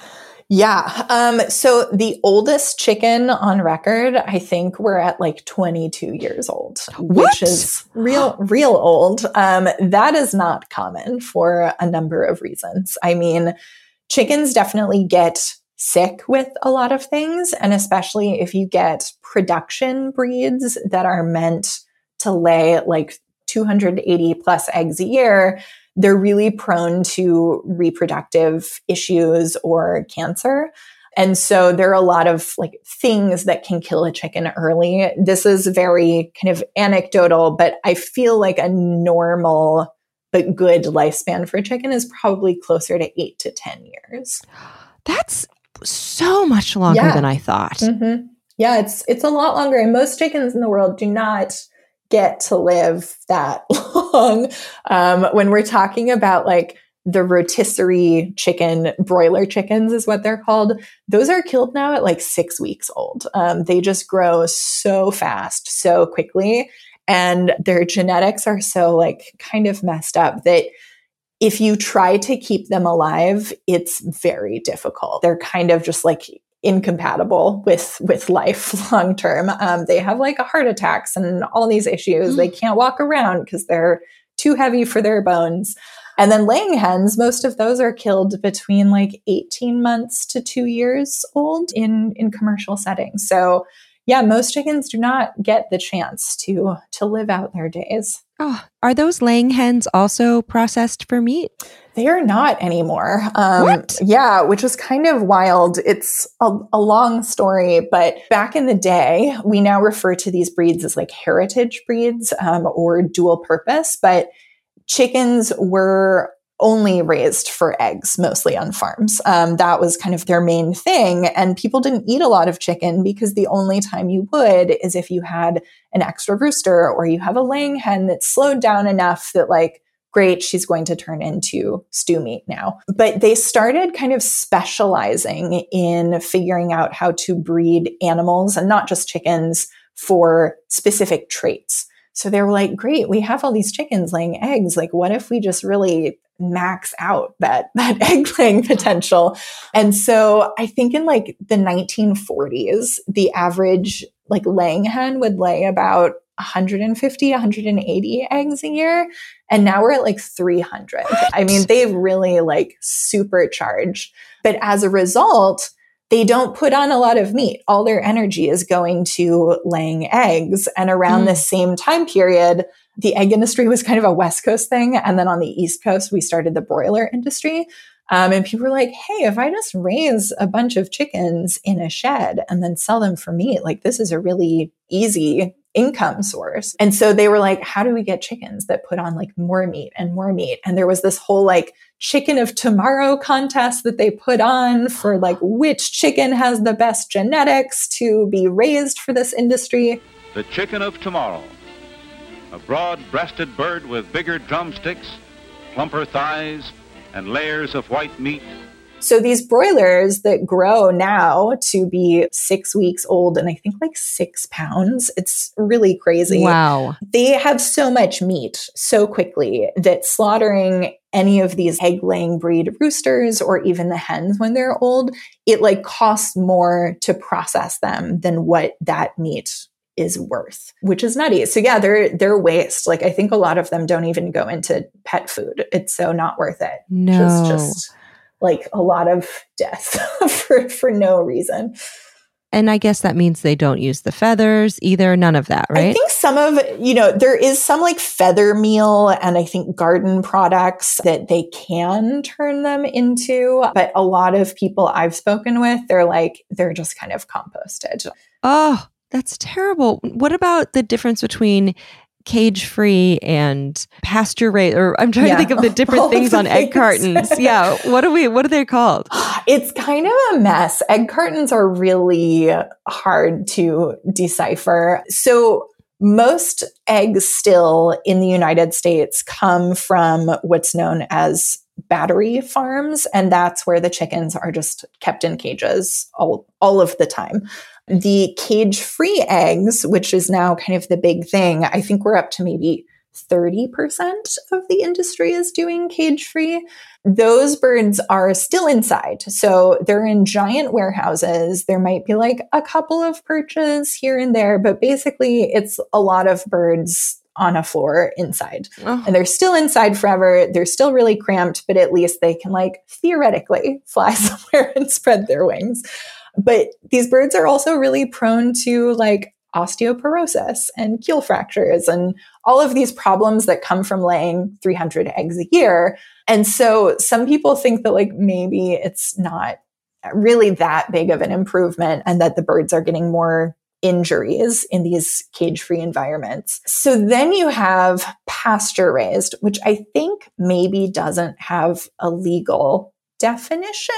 Yeah. So the oldest chicken on record, I think we're at like 22 years old, which is real old. That is not common for a number of reasons. I mean, chickens definitely get sick with a lot of things. And especially if you get production breeds that are meant to lay like 280 plus eggs a year, they're really prone to reproductive issues or cancer. And so there are a lot of like things that can kill a chicken early. This is very kind of anecdotal, but I feel like a normal but good lifespan for a chicken is probably closer to 8 to 10 years. That's so much longer than I thought. Mm-hmm. Yeah, it's a lot longer. And most chickens in the world do not get to live that long. When we're talking about like the rotisserie chicken, broiler chickens is what they're called. Those are killed now at like 6 weeks old. They just grow so fast, so quickly. And their genetics are so like kind of messed up that if you try to keep them alive, it's very difficult. They're kind of just like incompatible with life long term. They have like heart attacks and all these issues. Mm-hmm. They can't walk around because they're too heavy for their bones. And then laying hens, most of those are killed between like 18 months to 2 years old in commercial settings. So yeah, most chickens do not get the chance to live out their days. Oh, are those laying hens also processed for meat? They are not anymore. What? Yeah, which is kind of wild. It's a long story, but back in the day, we now refer to these breeds as like heritage breeds or dual purpose, but chickens were only raised for eggs, mostly on farms. That was kind of their main thing. And people didn't eat a lot of chicken because the only time you would is if you had an extra rooster or you have a laying hen that's slowed down enough that like, great, she's going to turn into stew meat now. But they started kind of specializing in figuring out how to breed animals and not just chickens for specific traits. So they were like, great, we have all these chickens laying eggs. Like, what if we just really max out that egg laying potential? And so I think in like the 1940s, the average like laying hen would lay about 150, 180 eggs a year. And now we're at like 300. What? I mean, they really like supercharged. But as a result, they don't put on a lot of meat. All their energy is going to laying eggs. And around the same time period, the egg industry was kind of a West Coast thing. And then on the East Coast, we started the broiler industry. And people were like, hey, if I just raise a bunch of chickens in a shed and then sell them for meat, like this is a really easy income source. And so they were like, how do we get chickens that put on like more meat and more meat? And there was this whole like chicken of tomorrow contest that they put on for like which chicken has the best genetics to be raised for this industry. The chicken of tomorrow. A broad-breasted bird with bigger drumsticks, plumper thighs, and layers of white meat. So these broilers that grow now to be 6 weeks old and I think like 6 pounds, it's really crazy. Wow. They have so much meat so quickly that slaughtering any of these egg-laying breed roosters or even the hens when they're old, it like costs more to process them than what that meat is worth, which is nutty. So yeah, they're waste. Like I think a lot of them don't even go into pet food. It's so not worth it. No. It's just like a lot of death for no reason. And I guess that means they don't use the feathers either. None of that, right? I think some of, there is some like feather meal and I think garden products that they can turn them into. But a lot of people I've spoken with, they're just kind of composted. Oh, that's terrible. What about the difference between cage-free and pasture-raised? Or I'm trying to think of the different things on egg cartons. Yeah. What are they called? It's kind of a mess. Egg cartons are really hard to decipher. So most eggs still in the United States come from what's known as battery farms. And that's where the chickens are just kept in cages all of the time. The cage-free eggs, which is now kind of the big thing, I think we're up to maybe 30% of the industry is doing cage-free. Those birds are still inside. So they're in giant warehouses. There might be like a couple of perches here and there, but basically it's a lot of birds on a floor inside. Oh. And they're still inside forever. They're still really cramped, but at least they can like theoretically fly somewhere and spread their wings. But these birds are also really prone to like osteoporosis and keel fractures and all of these problems that come from laying 300 eggs a year. And so some people think that like maybe it's not really that big of an improvement and that the birds are getting more injuries in these cage-free environments. So then you have pasture-raised, which I think maybe doesn't have a legal definition.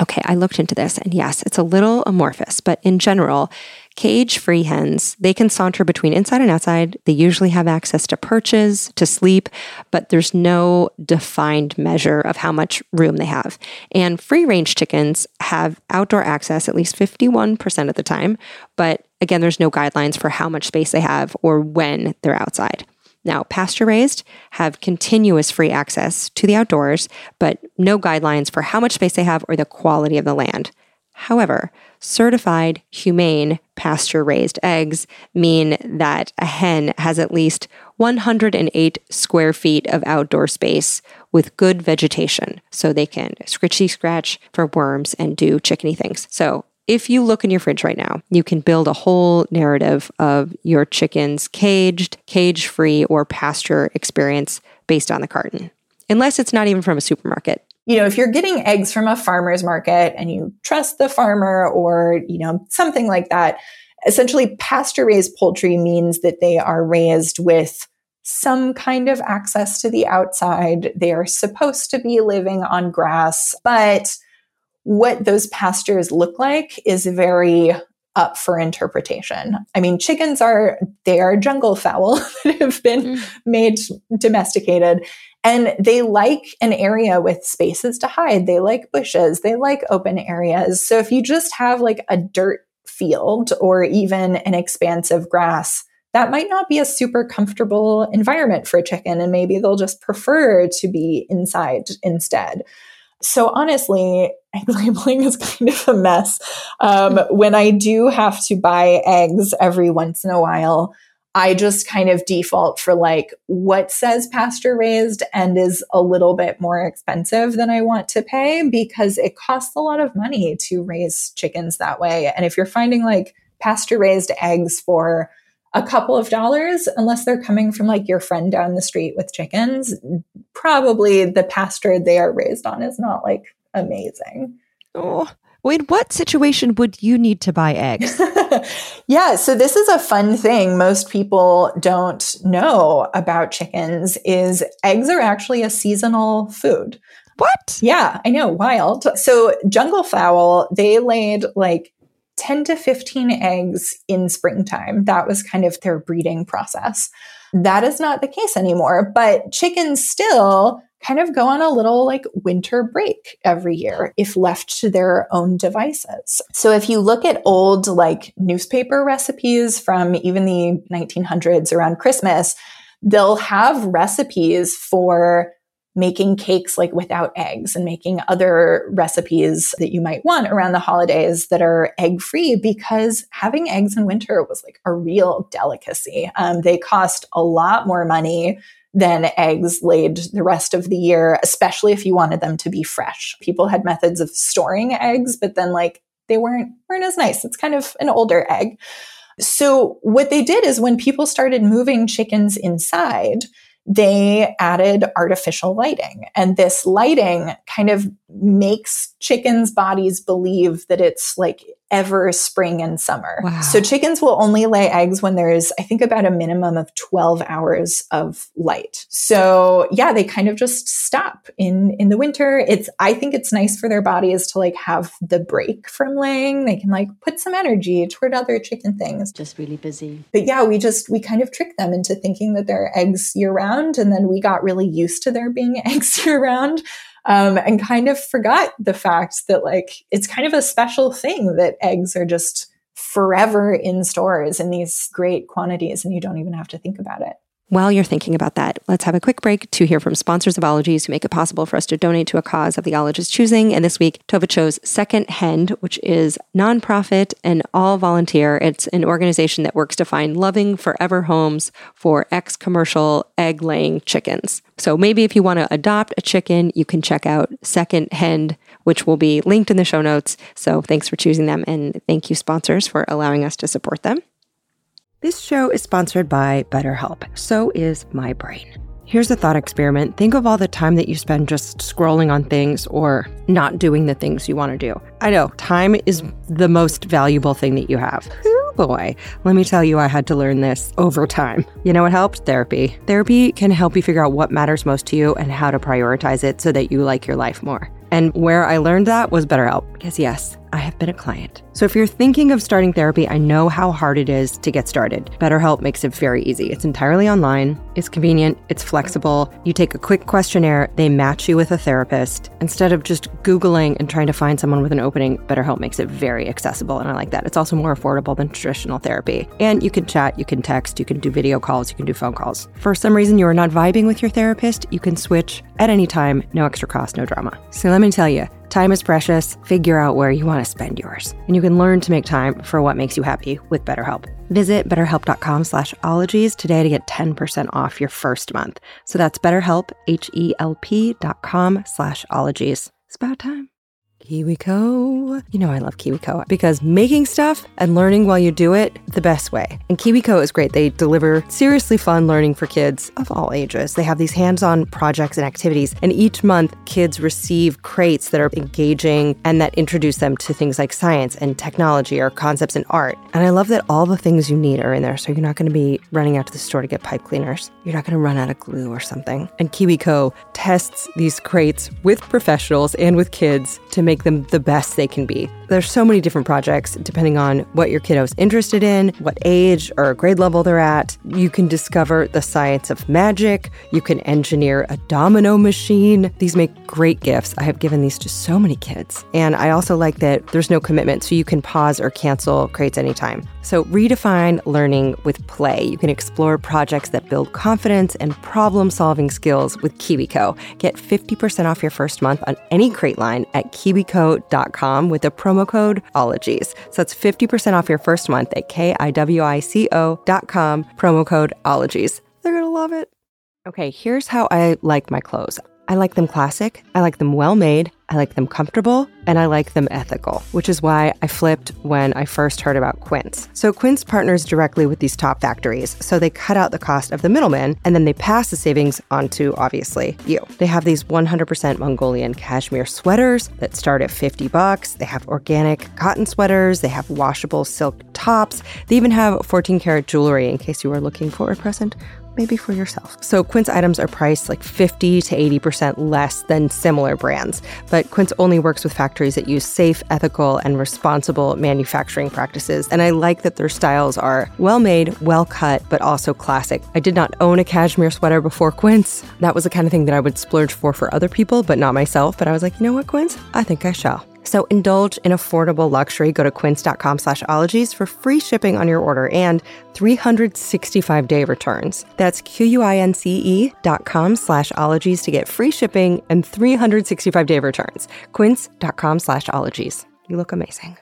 Okay, I looked into this, and yes, it's a little amorphous, but in general, cage-free hens, they can saunter between inside and outside. They usually have access to perches, to sleep, but there's no defined measure of how much room they have. And free-range chickens have outdoor access at least 51% of the time, but again, there's no guidelines for how much space they have or when they're outside. Now, pasture-raised have continuous free access to the outdoors, but no guidelines for how much space they have or the quality of the land. However, certified humane pasture-raised eggs mean that a hen has at least 108 square feet of outdoor space with good vegetation, so they can scratch for worms and do chickeny things. So, if you look in your fridge right now, you can build a whole narrative of your chicken's caged, cage-free, or pasture experience based on the carton, unless it's not even from a supermarket. You know, if you're getting eggs from a farmer's market and you trust the farmer or, you know, something like that, essentially pasture-raised poultry means that they are raised with some kind of access to the outside. They are supposed to be living on grass, but what those pastures look like is very up for interpretation. I mean, chickens are junglefowl that have been made domesticated, and they like an area with spaces to hide. They like bushes. They like open areas. So if you just have like a dirt field or even an expanse of grass, that might not be a super comfortable environment for a chicken, and maybe they'll just prefer to be inside instead. So honestly, egg labeling is kind of a mess. When I do have to buy eggs every once in a while, I just kind of default for like what says pasture raised and is a little bit more expensive than I want to pay, because it costs a lot of money to raise chickens that way. And if you're finding like pasture raised eggs for a couple of dollars, unless they're coming from like your friend down the street with chickens, probably the pasture they are raised on is not like amazing. Oh, in what situation would you need to buy eggs? Yeah, so this is a fun thing most people don't know about chickens is eggs are actually a seasonal food. What? Yeah, I know, wild. So junglefowl, they laid like 10 to 15 eggs in springtime. That was kind of their breeding process. That is not the case anymore, but chickens still kind of go on a little like winter break every year if left to their own devices. So if you look at old like newspaper recipes from even the 1900s around Christmas, they'll have recipes for making cakes like without eggs and making other recipes that you might want around the holidays that are egg-free, because having eggs in winter was like a real delicacy. They cost a lot more money than eggs laid the rest of the year, especially if you wanted them to be fresh. People had methods of storing eggs, but then like they weren't as nice. It's kind of an older egg. So what they did is when people started moving chickens inside, they added artificial lighting. And this lighting kind of makes chickens' bodies believe that it's like ever spring and summer. Wow. So chickens will only lay eggs when there's, I think, about a minimum of 12 hours of light. So yeah, they kind of just stop in the winter. I think it's nice for their bodies to like have the break from laying. They can like put some energy toward other chicken things. Just really busy. But yeah, we kind of trick them into thinking that there are eggs year round. And then we got really used to there being eggs year round. And kind of forgot the fact that like it's kind of a special thing that eggs are just forever in stores in these great quantities and you don't even have to think about it. While you're thinking about that, let's have a quick break to hear from sponsors of Ologies who make it possible for us to donate to a cause of the ologist's choosing. And this week, Tove chose Second Hen, which is nonprofit and all volunteer. It's an organization that works to find loving forever homes for ex-commercial egg-laying chickens. So maybe if you want to adopt a chicken, you can check out Second Hen, which will be linked in the show notes. So thanks for choosing them, and thank you, sponsors, for allowing us to support them. This show is sponsored by BetterHelp. So is my brain. Here's a thought experiment. Think of all the time that you spend just scrolling on things or not doing the things you want to do. I know, time is the most valuable thing that you have. Oh boy, let me tell you, I had to learn this over time. You know what helped? Therapy. Therapy can help you figure out what matters most to you and how to prioritize it so that you like your life more. And where I learned that was BetterHelp, because yes, I have been a client. So if you're thinking of starting therapy, I know how hard it is to get started. BetterHelp makes it very easy. It's entirely online, it's convenient, it's flexible. You take a quick questionnaire, they match you with a therapist. Instead of just Googling and trying to find someone with an opening, BetterHelp makes it very accessible, and I like that. It's also more affordable than traditional therapy. And you can chat, you can text, you can do video calls, you can do phone calls. For some reason you are not vibing with your therapist, you can switch at any time, no extra cost, no drama. So let me tell you, time is precious. Figure out where you want to spend yours. And you can learn to make time for what makes you happy with BetterHelp. Visit betterhelp.com/ologies today to get 10% off your first month. So that's BetterHelp, HELP.com/ologies. It's about time. KiwiCo. You know I love KiwiCo because making stuff and learning while you do it, the best way. And KiwiCo is great. They deliver seriously fun learning for kids of all ages. They have these hands-on projects and activities, and each month kids receive crates that are engaging and that introduce them to things like science and technology or concepts in art. And I love that all the things you need are in there, so you're not going to be running out to the store to get pipe cleaners. You're not going to run out of glue or something. And KiwiCo tests these crates with professionals and with kids to make them the best they can be. There's so many different projects depending on what your kiddo's interested in, what age or grade level they're at. You can discover the science of magic. You can engineer a domino machine. These make great gifts. I have given these to so many kids. And I also like that there's no commitment, so you can pause or cancel crates anytime. So redefine learning with play. You can explore projects that build confidence and problem-solving skills with KiwiCo. Get 50% off your first month on any crate line at KiwiCo.com with the promo code OLOGIES. So that's 50% off your first month at KIWICO.com, promo code OLOGIES. They're going to love it. Okay, here's how I like my clothes. I like them classic, I like them well-made, I like them comfortable, and I like them ethical, which is why I flipped when I first heard about Quince. So Quince partners directly with these top factories, so they cut out the cost of the middleman, and then they pass the savings on to, obviously, you. They have these 100% Mongolian cashmere sweaters that start at $50. They have organic cotton sweaters. They have washable silk tops. They even have 14-karat jewelry in case you are looking for a present, maybe for yourself. So Quince items are priced like 50 to 80% less than similar brands. But Quince only works with factories that use safe, ethical, and responsible manufacturing practices. And I like that their styles are well-made, well-cut, but also classic. I did not own a cashmere sweater before Quince. That was the kind of thing that I would splurge for other people, but not myself. But I was like, you know what, Quince? I think I shall. So indulge in affordable luxury. Go to quince.com/ologies for free shipping on your order and 365-day returns. That's QUINCE.com/ologies to get free shipping and 365-day returns. Quince.com/ologies. You look amazing.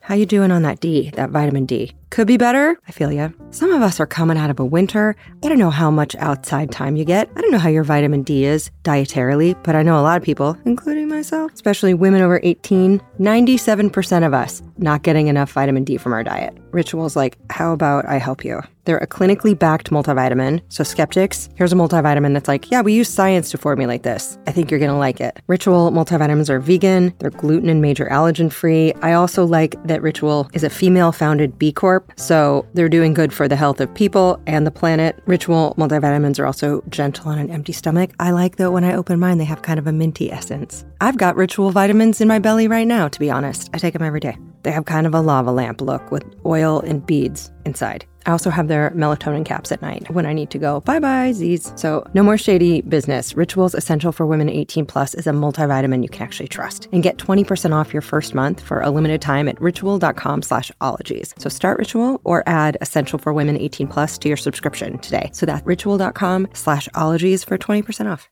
How you doing on that D, that vitamin D? Could be better. I feel ya. Some of us are coming out of a winter. I don't know how much outside time you get. I don't know how your vitamin D is dietarily, but I know a lot of people, including myself, especially women over 18, 97% of us not getting enough vitamin D from our diet. Rituals like, how about I help you? They're a clinically backed multivitamin. So skeptics, here's a multivitamin that's like, yeah, we use science to formulate this. I think you're going to like it. Ritual multivitamins are vegan. They're gluten and major allergen free. I also like that Ritual is a female founded B Corp. So they're doing good for the health of people and the planet. Ritual multivitamins are also gentle on an empty stomach. I like that when I open mine, they have kind of a minty essence. I've got Ritual vitamins in my belly right now, to be honest. I take them every day. They have kind of a lava lamp look with oil and beads inside. I also have their melatonin caps at night when I need to go, bye-bye, Z's. So no more shady business. Rituals Essential for Women 18 Plus is a multivitamin you can actually trust. And get 20% off your first month for a limited time at ritual.com/ologies. So start Ritual or add Essential for Women 18 Plus to your subscription today. So that's ritual.com/ologies for 20% off.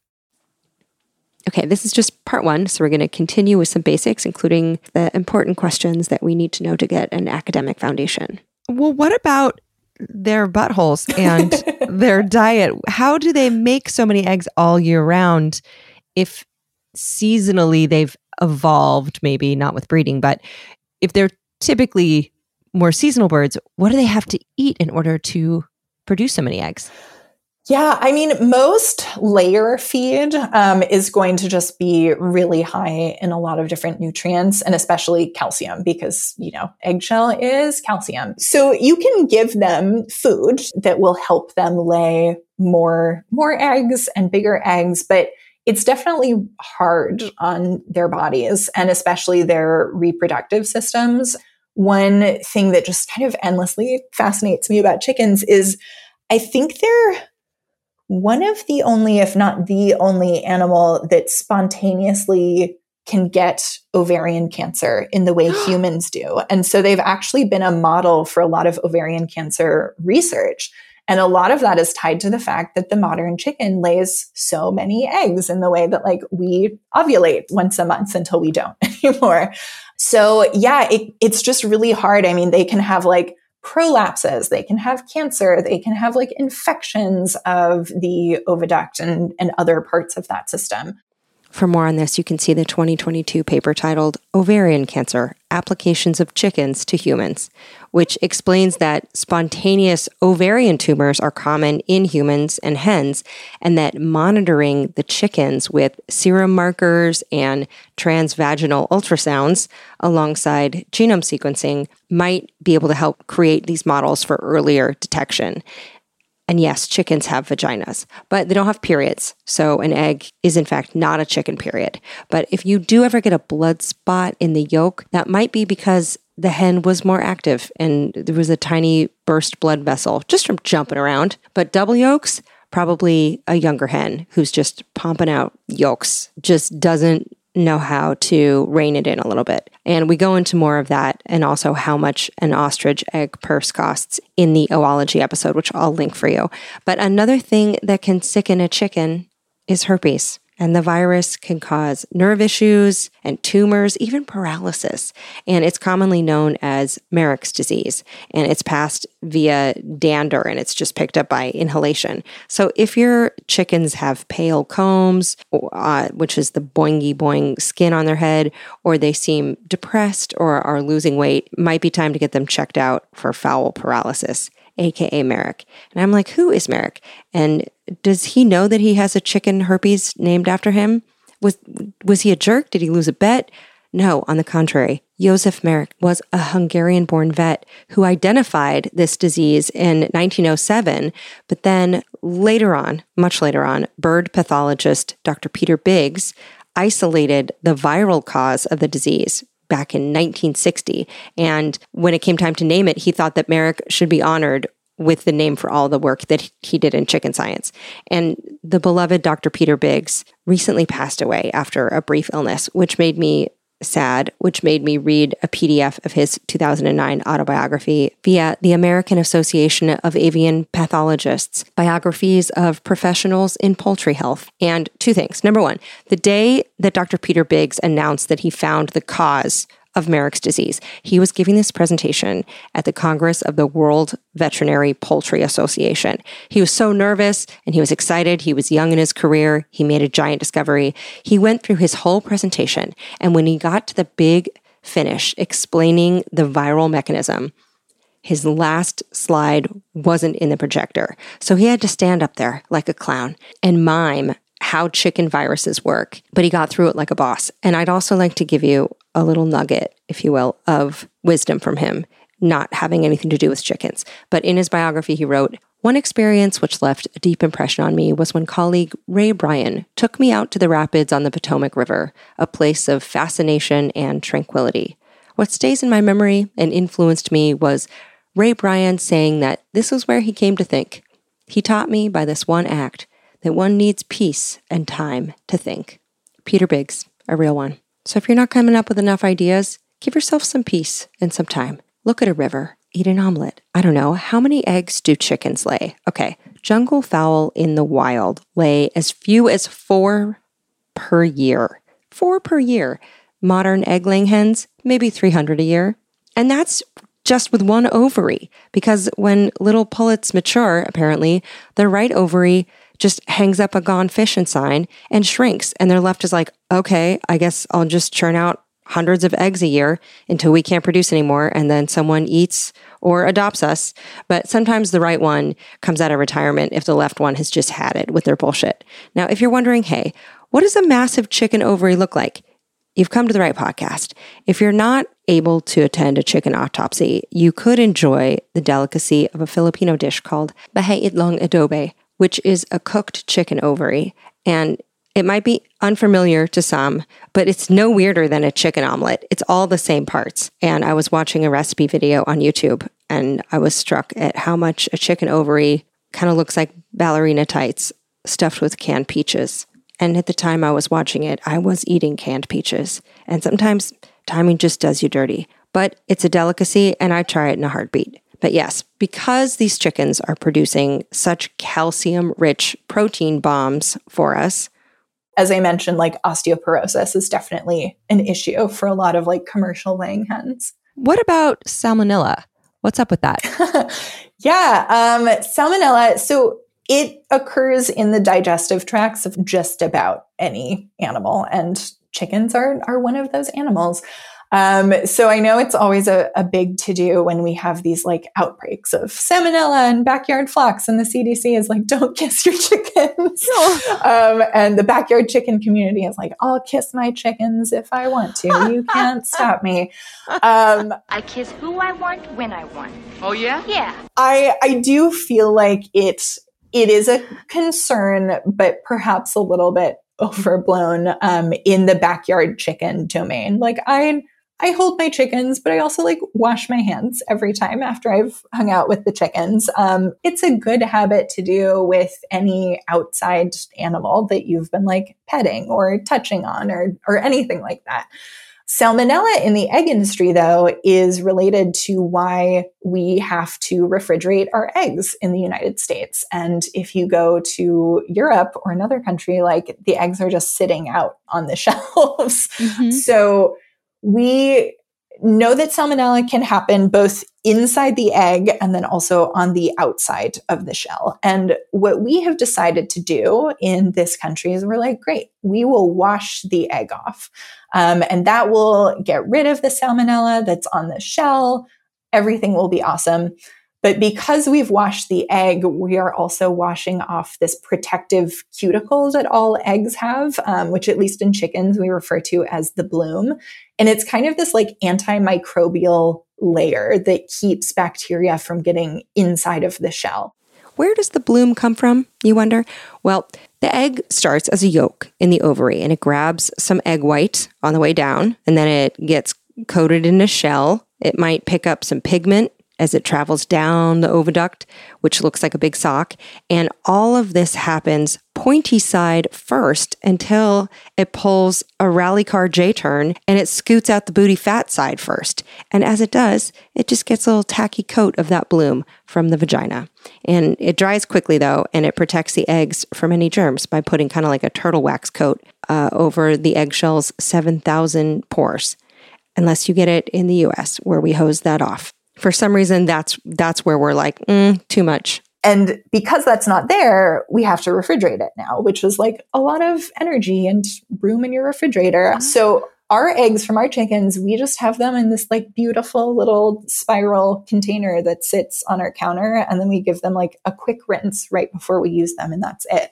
Okay, this is just part one, so we're going to continue with some basics, including the important questions that we need to know to get an academic foundation. Well, what about their buttholes and their diet? How do they make so many eggs all year round if seasonally they've evolved, maybe not with breeding, but if they're typically more seasonal birds, what do they have to eat in order to produce so many eggs? Yeah, I mean, most layer feed is going to just be really high in a lot of different nutrients, and especially calcium, because, you know, eggshell is calcium. So you can give them food that will help them lay more eggs and bigger eggs, but it's definitely hard on their bodies and especially their reproductive systems. One thing that just kind of endlessly fascinates me about chickens is I think they're one of the only, if not the only animal that spontaneously can get ovarian cancer in the way humans do. And so they've actually been a model for a lot of ovarian cancer research. And a lot of that is tied to the fact that the modern chicken lays so many eggs in the way that like we ovulate once a month until we don't anymore. So yeah, it's just really hard. I mean, they can have like prolapses, they can have cancer, they can have like infections of the oviduct and other parts of that system. For more on this, you can see the 2022 paper titled Ovarian Cancer, Applications of Chickens to Humans, which explains that spontaneous ovarian tumors are common in humans and hens, and that monitoring the chickens with serum markers and transvaginal ultrasounds alongside genome sequencing might be able to help create these models for earlier detection. And yes, chickens have vaginas, but they don't have periods. So an egg is in fact not a chicken period. But if you do ever get a blood spot in the yolk, that might be because the hen was more active and there was a tiny burst blood vessel just from jumping around. But double yolks, probably a younger hen who's just pumping out yolks, just doesn't know how to rein it in a little bit. And we go into more of that and also how much an ostrich egg purse costs in the Oology episode, which I'll link for you. But another thing that can sicken a chicken is herpes. And the virus can cause nerve issues and tumors, even paralysis. And it's commonly known as Marek's disease. And it's passed via dander, and it's just picked up by inhalation. So if your chickens have pale combs, which is the boingy boing skin on their head, or they seem depressed or are losing weight, might be time to get them checked out for fowl paralysis, AKA Merrick. And I'm like, who is Merrick? And does he know that he has a chicken herpes named after him? Was he a jerk? Did he lose a bet? No, on the contrary. Josef Merrick was a Hungarian-born vet who identified this disease in 1907, but then later on, much later on, bird pathologist Dr. Peter Biggs isolated the viral cause of the disease back in 1960. And when it came time to name it, he thought that Merrick should be honored with the name for all the work that he did in chicken science. And the beloved Dr. Peter Biggs recently passed away after a brief illness, which made me sad, which made me read a PDF of his 2009 autobiography via the American Association of Avian Pathologists, biographies of professionals in poultry health. And two things. Number one, the day that Dr. Peter Biggs announced that he found the cause of Marek's disease, he was giving this presentation at the Congress of the World Veterinary Poultry Association. He was so nervous and he was excited. He was young in his career. He made a giant discovery. He went through his whole presentation. And when he got to the big finish explaining the viral mechanism, his last slide wasn't in the projector. So he had to stand up there like a clown and mime how chicken viruses work, but he got through it like a boss. And I'd also like to give you a little nugget, if you will, of wisdom from him, not having anything to do with chickens. But in his biography, he wrote, "One experience which left a deep impression on me was when colleague Ray Bryan took me out to the rapids on the Potomac River, a place of fascination and tranquility. What stays in my memory and influenced me was Ray Bryan saying that this was where he came to think. He taught me by this one act that one needs peace and time to think." Peter Biggs, a real one. So if you're not coming up with enough ideas, give yourself some peace and some time. Look at a river, eat an omelet. I don't know, how many eggs do chickens lay? Okay, jungle fowl in the wild lay as few as 4 per year. 4 per year. Modern egg-laying hens, maybe 300 a year. And that's just with one ovary, because when little pullets mature, apparently, the right ovary just hangs up a gone fishing sign and shrinks. And they're left as like, okay, I guess I'll just churn out hundreds of eggs a year until we can't produce anymore. And then someone eats or adopts us. But sometimes the right one comes out of retirement if the left one has just had it with their bullshit. Now, if you're wondering, hey, what does a massive chicken ovary look like? You've come to the right podcast. If you're not able to attend a chicken autopsy, you could enjoy the delicacy of a Filipino dish called Bahay Itlong Adobo, which is a cooked chicken ovary. And It might be unfamiliar to some, but it's no weirder than a chicken omelet. It's all the same parts. And I was watching a recipe video on YouTube, and I was struck at how much a chicken ovary kind of looks like ballerina tights stuffed with canned peaches. And at the time I was watching it, I was eating canned peaches. And sometimes timing just does you dirty. But it's a delicacy, and I try it in a heartbeat. But yes, because these chickens are producing such calcium-rich protein bombs for us. As I mentioned, like osteoporosis is definitely an issue for a lot of like commercial laying hens. What about salmonella? What's up with that? Salmonella. So it occurs in the digestive tracts of just about any animal, and chickens are one of those animals. So I know it's always a big to-do when we have these like outbreaks of salmonella and backyard flocks, and the CDC is like, don't kiss your chickens. And the backyard chicken community is like, I'll kiss my chickens if I want to. You can't stop me. I kiss who I want, when I want. Oh yeah? Yeah. I do feel like it is a concern, but perhaps a little bit overblown, in the backyard chicken domain. Like I hold my chickens, but I also like wash my hands every time after I've hung out with the chickens. It's a good habit to do with any outside animal that you've been like petting or touching on or anything like that. Salmonella in the egg industry, though, is related to why we have to refrigerate our eggs in the United States. And if you go to Europe or another country, like the eggs are just sitting out on the shelves. Mm-hmm. So we know that salmonella can happen both inside the egg and then also on the outside of the shell. And what we have decided to do in this country is we're like, great, we will wash the egg off. And that will get rid of the salmonella that's on the shell. Everything will be awesome. But because we've washed the egg, we are also washing off this protective cuticle that all eggs have, which at least in chickens, we refer to as the bloom. And it's kind of this like antimicrobial layer that keeps bacteria from getting inside of the shell. Where does the bloom come from, you wonder? Well, the egg starts as a yolk in the ovary, and it grabs some egg white on the way down, and then it gets coated in a shell. It might pick up some pigment as it travels down the oviduct, which looks like a big sock. And all of this happens pointy side first until it pulls a rally car J-turn and it scoots out the booty fat side first. And as it does, it just gets a little tacky coat of that bloom from the vagina. And it dries quickly though, and it protects the eggs from any germs by putting kind of like a turtle wax coat over the eggshell's 7,000 pores, unless you get it in the US where we hose that off. For some reason, that's where we're like, too much. And because that's not there, we have to refrigerate it now, which is like a lot of energy and room in your refrigerator. So our eggs from our chickens, we just have them in this like beautiful little spiral container that sits on our counter. And then we give them like a quick rinse right before we use them. And that's it.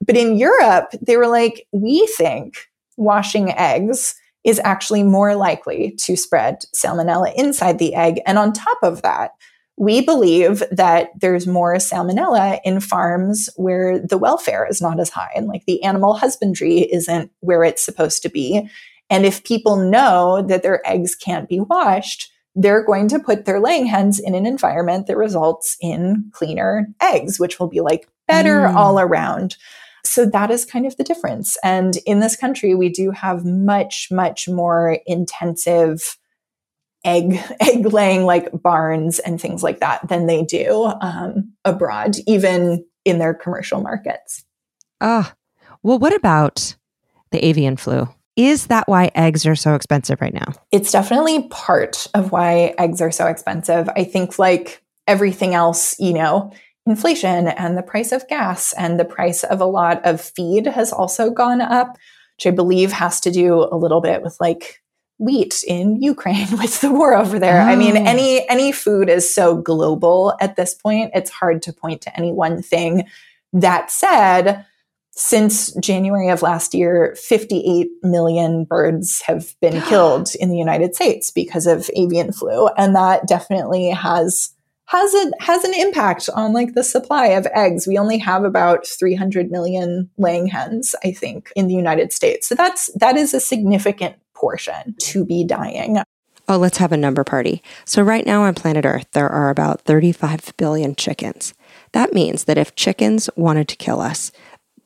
But in Europe, they were like, we think washing eggs is actually more likely to spread salmonella inside the egg. And on top of that, we believe that there's more salmonella in farms where the welfare is not as high and like the animal husbandry isn't where it's supposed to be. And if people know that their eggs can't be washed, they're going to put their laying hens in an environment that results in cleaner eggs, which will be like better all around. So that is kind of the difference. And in this country, we do have much, much more intensive egg laying like barns and things like that than they do abroad, even in their commercial markets. Well, what about the avian flu? Is that why eggs are so expensive right now? It's definitely part of why eggs are so expensive. I think like everything else, you know, inflation and the price of gas and the price of a lot of feed has also gone up, which I believe has to do a little bit with like wheat in Ukraine with the war over there. I mean, any food is so global at this point, it's hard to point to any one thing. That said, since January of last year, 58 million birds have been killed in the United States because of avian flu. And that definitely has has an impact on like the supply of eggs. We only have about 300 million laying hens, I think, in the United States. So that is a significant portion to be dying. Oh, let's have a number party. So right now on planet Earth, there are about 35 billion chickens. That means that if chickens wanted to kill us,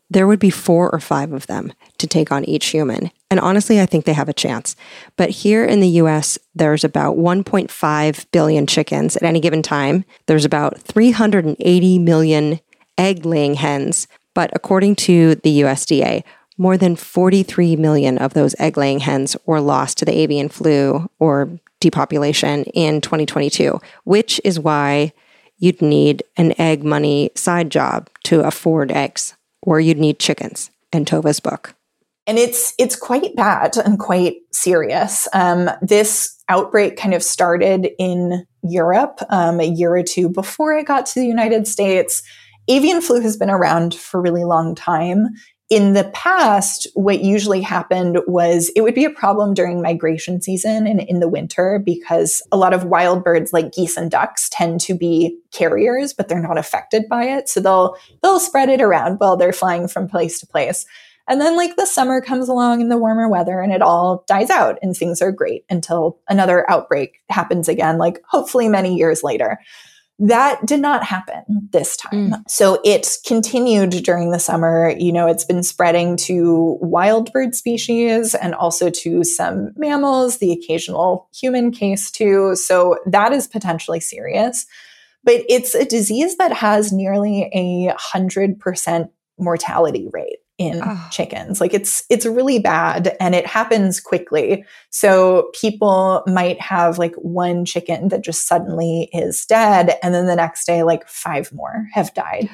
there would be 4 or 5 of them to take on each human. And honestly, I think they have a chance. But here in the US, there's about 1.5 billion chickens at any given time. There's about 380 million egg-laying hens. But according to the USDA, more than 43 million of those egg-laying hens were lost to the avian flu or depopulation in 2022, which is why you'd need an egg money side job to afford eggs, or you'd need chickens in Tova's book. And it's quite bad and quite serious. This outbreak kind of started in Europe a year or two before it got to the United States. Avian flu has been around for a really long time. In the past, what usually happened was it would be a problem during migration season and in the winter because a lot of wild birds like geese and ducks tend to be carriers, but they're not affected by it. So they'll spread it around while they're flying from place to place. And then like the summer comes along and the warmer weather and it all dies out and things are great until another outbreak happens again, like hopefully many years later. That did not happen this time. So it continued during the summer. You know, it's been spreading to wild bird species and also to some mammals, the occasional human case too. So that is potentially serious. But it's a disease that has nearly 100% mortality rate in chickens. Like it's really bad and it happens quickly. So people might have like one chicken that just suddenly is dead. And then the next day, like 5 more have died.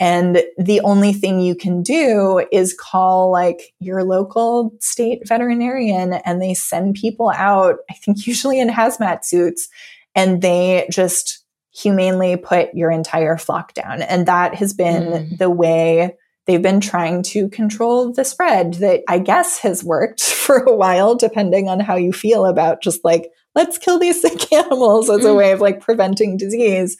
And the only thing you can do is call like your local state veterinarian and they send people out, I think usually in hazmat suits, and they just humanely put your entire flock down. And that has been the way they've been trying to control the spread that I guess has worked for a while, depending on how you feel about just like, let's kill these sick animals as a way of like preventing disease.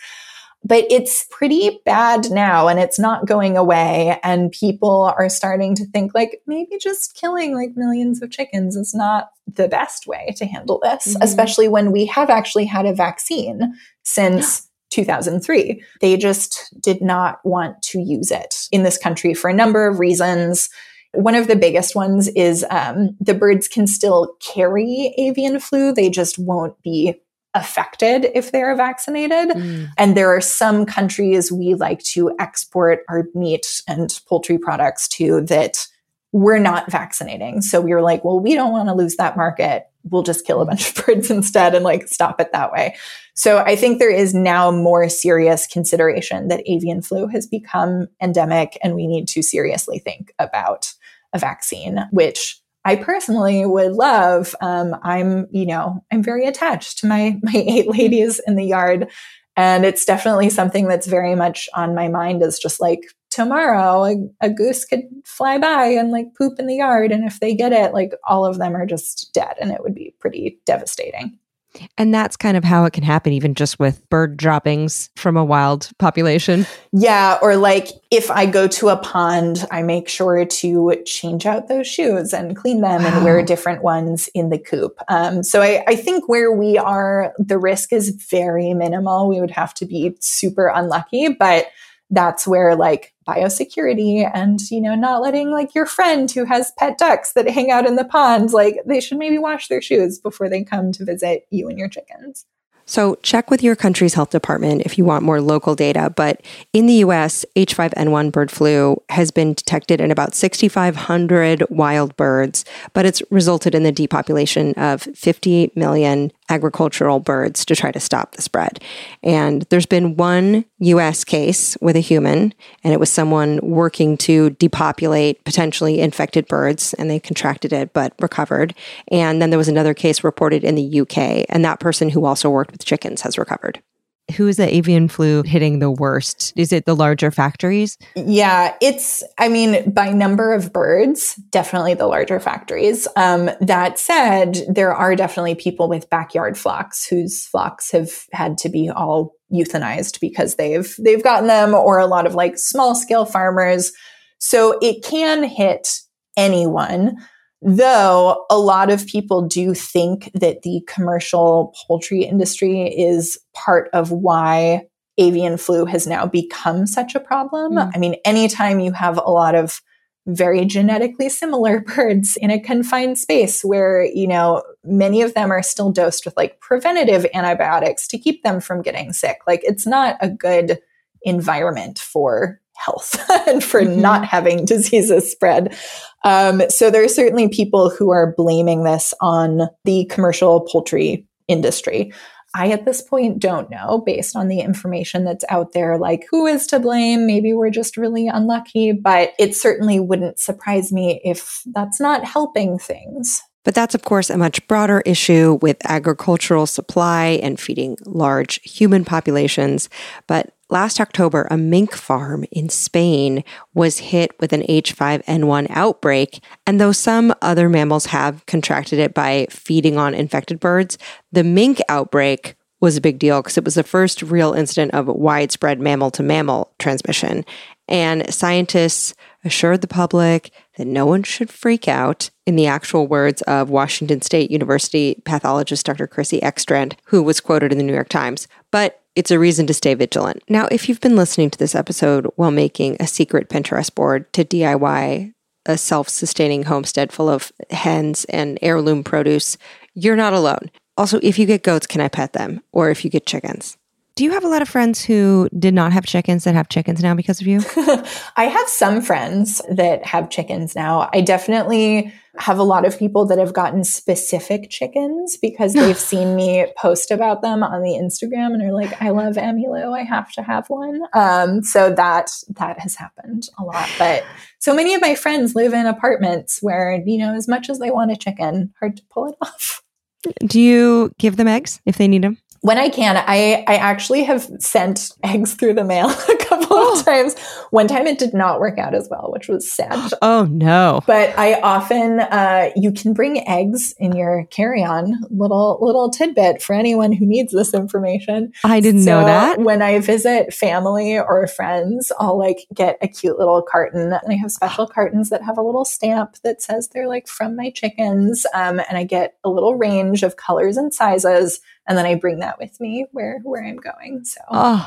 But it's pretty bad now and it's not going away. And people are starting to think like maybe just killing like millions of chickens is not the best way to handle this, especially when we have actually had a vaccine since 2003. They just did not want to use it in this country for a number of reasons. One of the biggest ones is the birds can still carry avian flu. They just won't be affected if they're vaccinated. And there are some countries we like to export our meat and poultry products to that we're not vaccinating. So we were like, well, we don't want to lose that market. We'll just kill a bunch of birds instead and like stop it that way. So I think there is now more serious consideration that avian flu has become endemic and we need to seriously think about a vaccine, which I personally would love. I'm very attached to my 8 ladies in the yard. And it's definitely something that's very much on my mind is just like tomorrow a goose could fly by and like poop in the yard. And if they get it, like all of them are just dead and it would be pretty devastating. And that's kind of how it can happen, even just with bird droppings from a wild population. Yeah. Or like if I go to a pond, I make sure to change out those shoes and clean them and wear different ones in the coop. So I think where we are, the risk is very minimal. We would have to be super unlucky, but that's where like biosecurity and, you know, not letting like your friend who has pet ducks that hang out in the pond, like they should maybe wash their shoes before they come to visit you and your chickens. So check with your country's health department if you want more local data. But in the US, H5N1 bird flu has been detected in about 6,500 wild birds, but it's resulted in the depopulation of 58 million agricultural birds to try to stop the spread. And there's been one US case with a human, and it was someone working to depopulate potentially infected birds, and they contracted it but recovered. And then there was another case reported in the UK, and that person who also worked with chickens has recovered. Who is the avian flu hitting the worst? Is it the larger factories? Yeah, by number of birds, definitely the larger factories. That said, there are definitely people with backyard flocks whose flocks have had to be all euthanized because they've gotten them, or a lot of like small scale farmers. So it can hit anyone, though a lot of people do think that the commercial poultry industry is part of why avian flu has now become such a problem. Mm. I mean, anytime you have a lot of very genetically similar birds in a confined space where, you know, many of them are still dosed with like preventative antibiotics to keep them from getting sick. Like, it's not a good environment for health and for not having diseases spread. So there are certainly people who are blaming this on the commercial poultry industry. I, at this point, don't know, based on the information that's out there, like who is to blame. Maybe we're just really unlucky, but it certainly wouldn't surprise me if that's not helping things. But that's, of course, a much broader issue with agricultural supply and feeding large human populations. But last October, a mink farm in Spain was hit with an H5N1 outbreak. And though some other mammals have contracted it by feeding on infected birds, the mink outbreak was a big deal because it was the first real incident of widespread mammal-to-mammal transmission. And scientists assured the public that no one should freak out, in the actual words of Washington State University pathologist Dr. Chrissy Ekstrand, who was quoted in the New York Times. But it's a reason to stay vigilant. Now, if you've been listening to this episode while making a secret Pinterest board to DIY a self-sustaining homestead full of hens and heirloom produce, you're not alone. Also, if you get goats, can I pet them? Or if you get chickens. Do you have a lot of friends who did not have chickens that have chickens now because of you? I have some friends that have chickens now. I definitely have a lot of people that have gotten specific chickens because they've seen me post about them on the Instagram and are like, I love Emmylou, I have to have one. So that has happened a lot. But so many of my friends live in apartments where, you know, as much as they want a chicken, hard to pull it off. Do you give them eggs if they need them? When I can, I actually have sent eggs through the mail a couple of times. One time it did not work out as well, which was sad. Oh, no. But I often, you can bring eggs in your carry-on, little tidbit for anyone who needs this information. I didn't know that. When I visit family or friends, I'll like get a cute little carton. And I have special cartons that have a little stamp that says they're like from my chickens. And I get a little range of colors and sizes. And then I bring that with me where I'm going. So,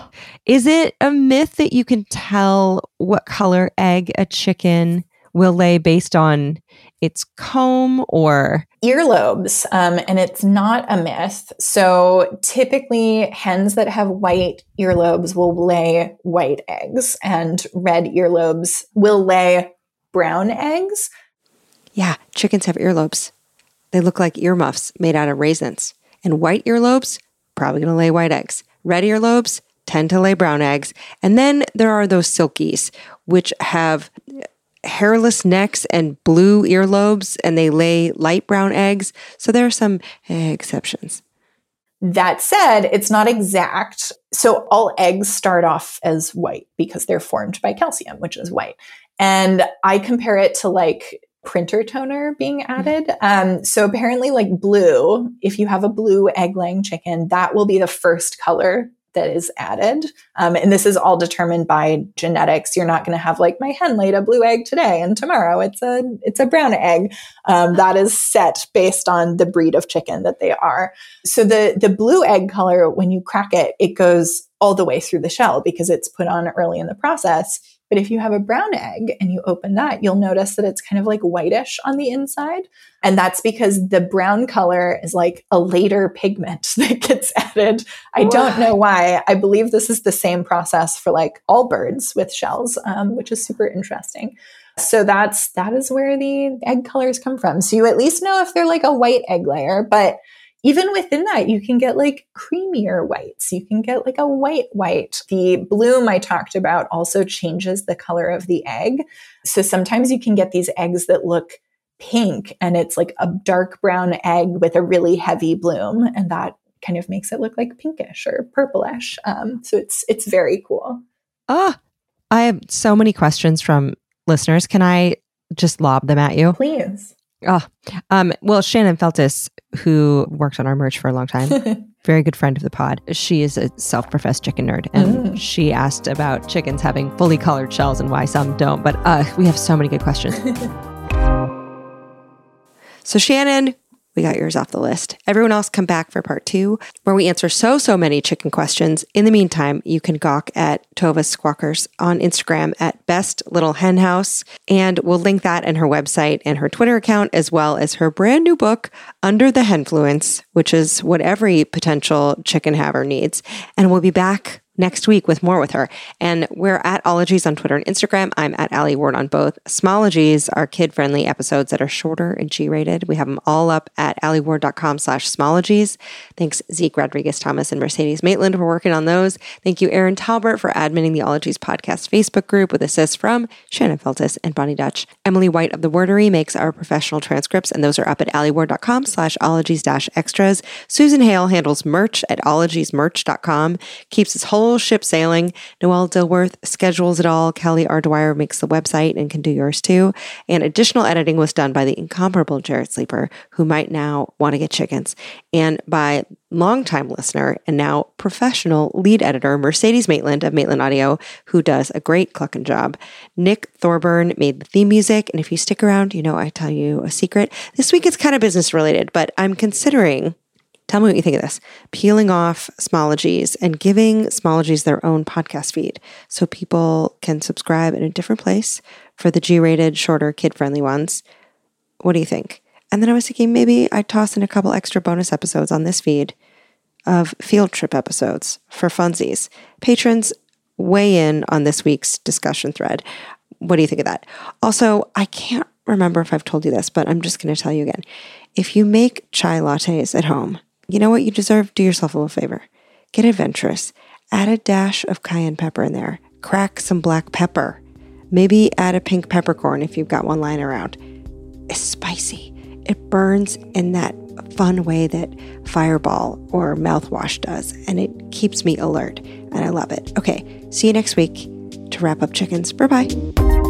is it a myth that you can tell what color egg a chicken will lay based on its comb or earlobes? And it's not a myth. So typically, hens that have white earlobes will lay white eggs, and red earlobes will lay brown eggs. Yeah, chickens have earlobes. They look like earmuffs made out of raisins. And white earlobes, probably going to lay white eggs. Red earlobes tend to lay brown eggs. And then there are those silkies, which have hairless necks and blue earlobes, and they lay light brown eggs. So there are some exceptions. That said, it's not exact. So all eggs start off as white because they're formed by calcium, which is white. And I compare it to like printer toner being added. So apparently like blue, if you have a blue egg laying chicken, that will be the first color that is added. And this is all determined by genetics. You're not going to have like, my hen laid a blue egg today and tomorrow it's a brown egg. That is set based on the breed of chicken that they are. So the blue egg color, when you crack it, it goes all the way through the shell because it's put on early in the process. But if you have a brown egg and you open that, you'll notice that it's kind of like whitish on the inside. And that's because the brown color is like a later pigment that gets added. I don't know why. I believe this is the same process for like all birds with shells, which is super interesting. So that is where the egg colors come from. So you at least know if they're like a white egg layer, but even within that, you can get like creamier whites. You can get like a white. The bloom I talked about also changes the color of the egg. So sometimes you can get these eggs that look pink and it's like a dark brown egg with a really heavy bloom. And that kind of makes it look like pinkish or purplish. So it's very cool. I have so many questions from listeners. Can I just lob them at you? Please. Well, Shannon Feltis, who worked on our merch for a long time, very good friend of the pod. She is a self-professed chicken nerd, and she asked about chickens having fully colored shells and why some don't. But we have so many good questions. So Shannon, we got yours off the list. Everyone else, come back for part 2, where we answer so many chicken questions. In the meantime, you can gawk at Tova's Squawkers on Instagram at Best Little Hen House. And we'll link that and her website and her Twitter account, as well as her brand new book, Under the Henfluence, which is what every potential chicken haver needs. And we'll be back next week with more with her. And we're at Ologies on Twitter and Instagram. I'm at Allie Ward on both. Smologies are kid-friendly episodes that are shorter and G-rated. We have them all up at allieward.com/smologies. Thanks, Zeke Rodriguez-Thomas and Mercedes Maitland. We're working on those. Thank you, Aaron Talbert, for adminning the Ologies podcast Facebook group with assist from Shannon Feltis and Bonnie Dutch. Emily White of The Wordary makes our professional transcripts, and those are up at allieward.com/ologies-extras. Susan Hale handles merch at OlogiesMerch.com. Keeps this whole ship sailing. Noelle Dilworth schedules it all. Kelly R. Dwyer makes the website and can do yours too. And additional editing was done by the incomparable Jared Sleeper, who might now want to get chickens, and by longtime listener and now professional lead editor Mercedes Maitland of Maitland Audio, who does a great clucking job. Nick Thorburn made the theme music, and if you stick around, you know I tell you a secret. This week it's kind of business related, but I'm considering, tell me what you think of this, peeling off Smologies and giving Smologies their own podcast feed so people can subscribe in a different place for the G-rated, shorter, kid-friendly ones. What do you think? And then I was thinking maybe I'd toss in a couple extra bonus episodes on this feed of field trip episodes for funsies. Patrons, weigh in on this week's discussion thread. What do you think of that? Also, I can't remember if I've told you this, but I'm just going to tell you again. If you make chai lattes at home, you know what you deserve? Do yourself a little favor. Get adventurous. Add a dash of cayenne pepper in there. Crack some black pepper. Maybe add a pink peppercorn if you've got one lying around. It's spicy. It burns in that fun way that Fireball or mouthwash does, and it keeps me alert, and I love it. Okay, see you next week to wrap up chickens. Bye-bye.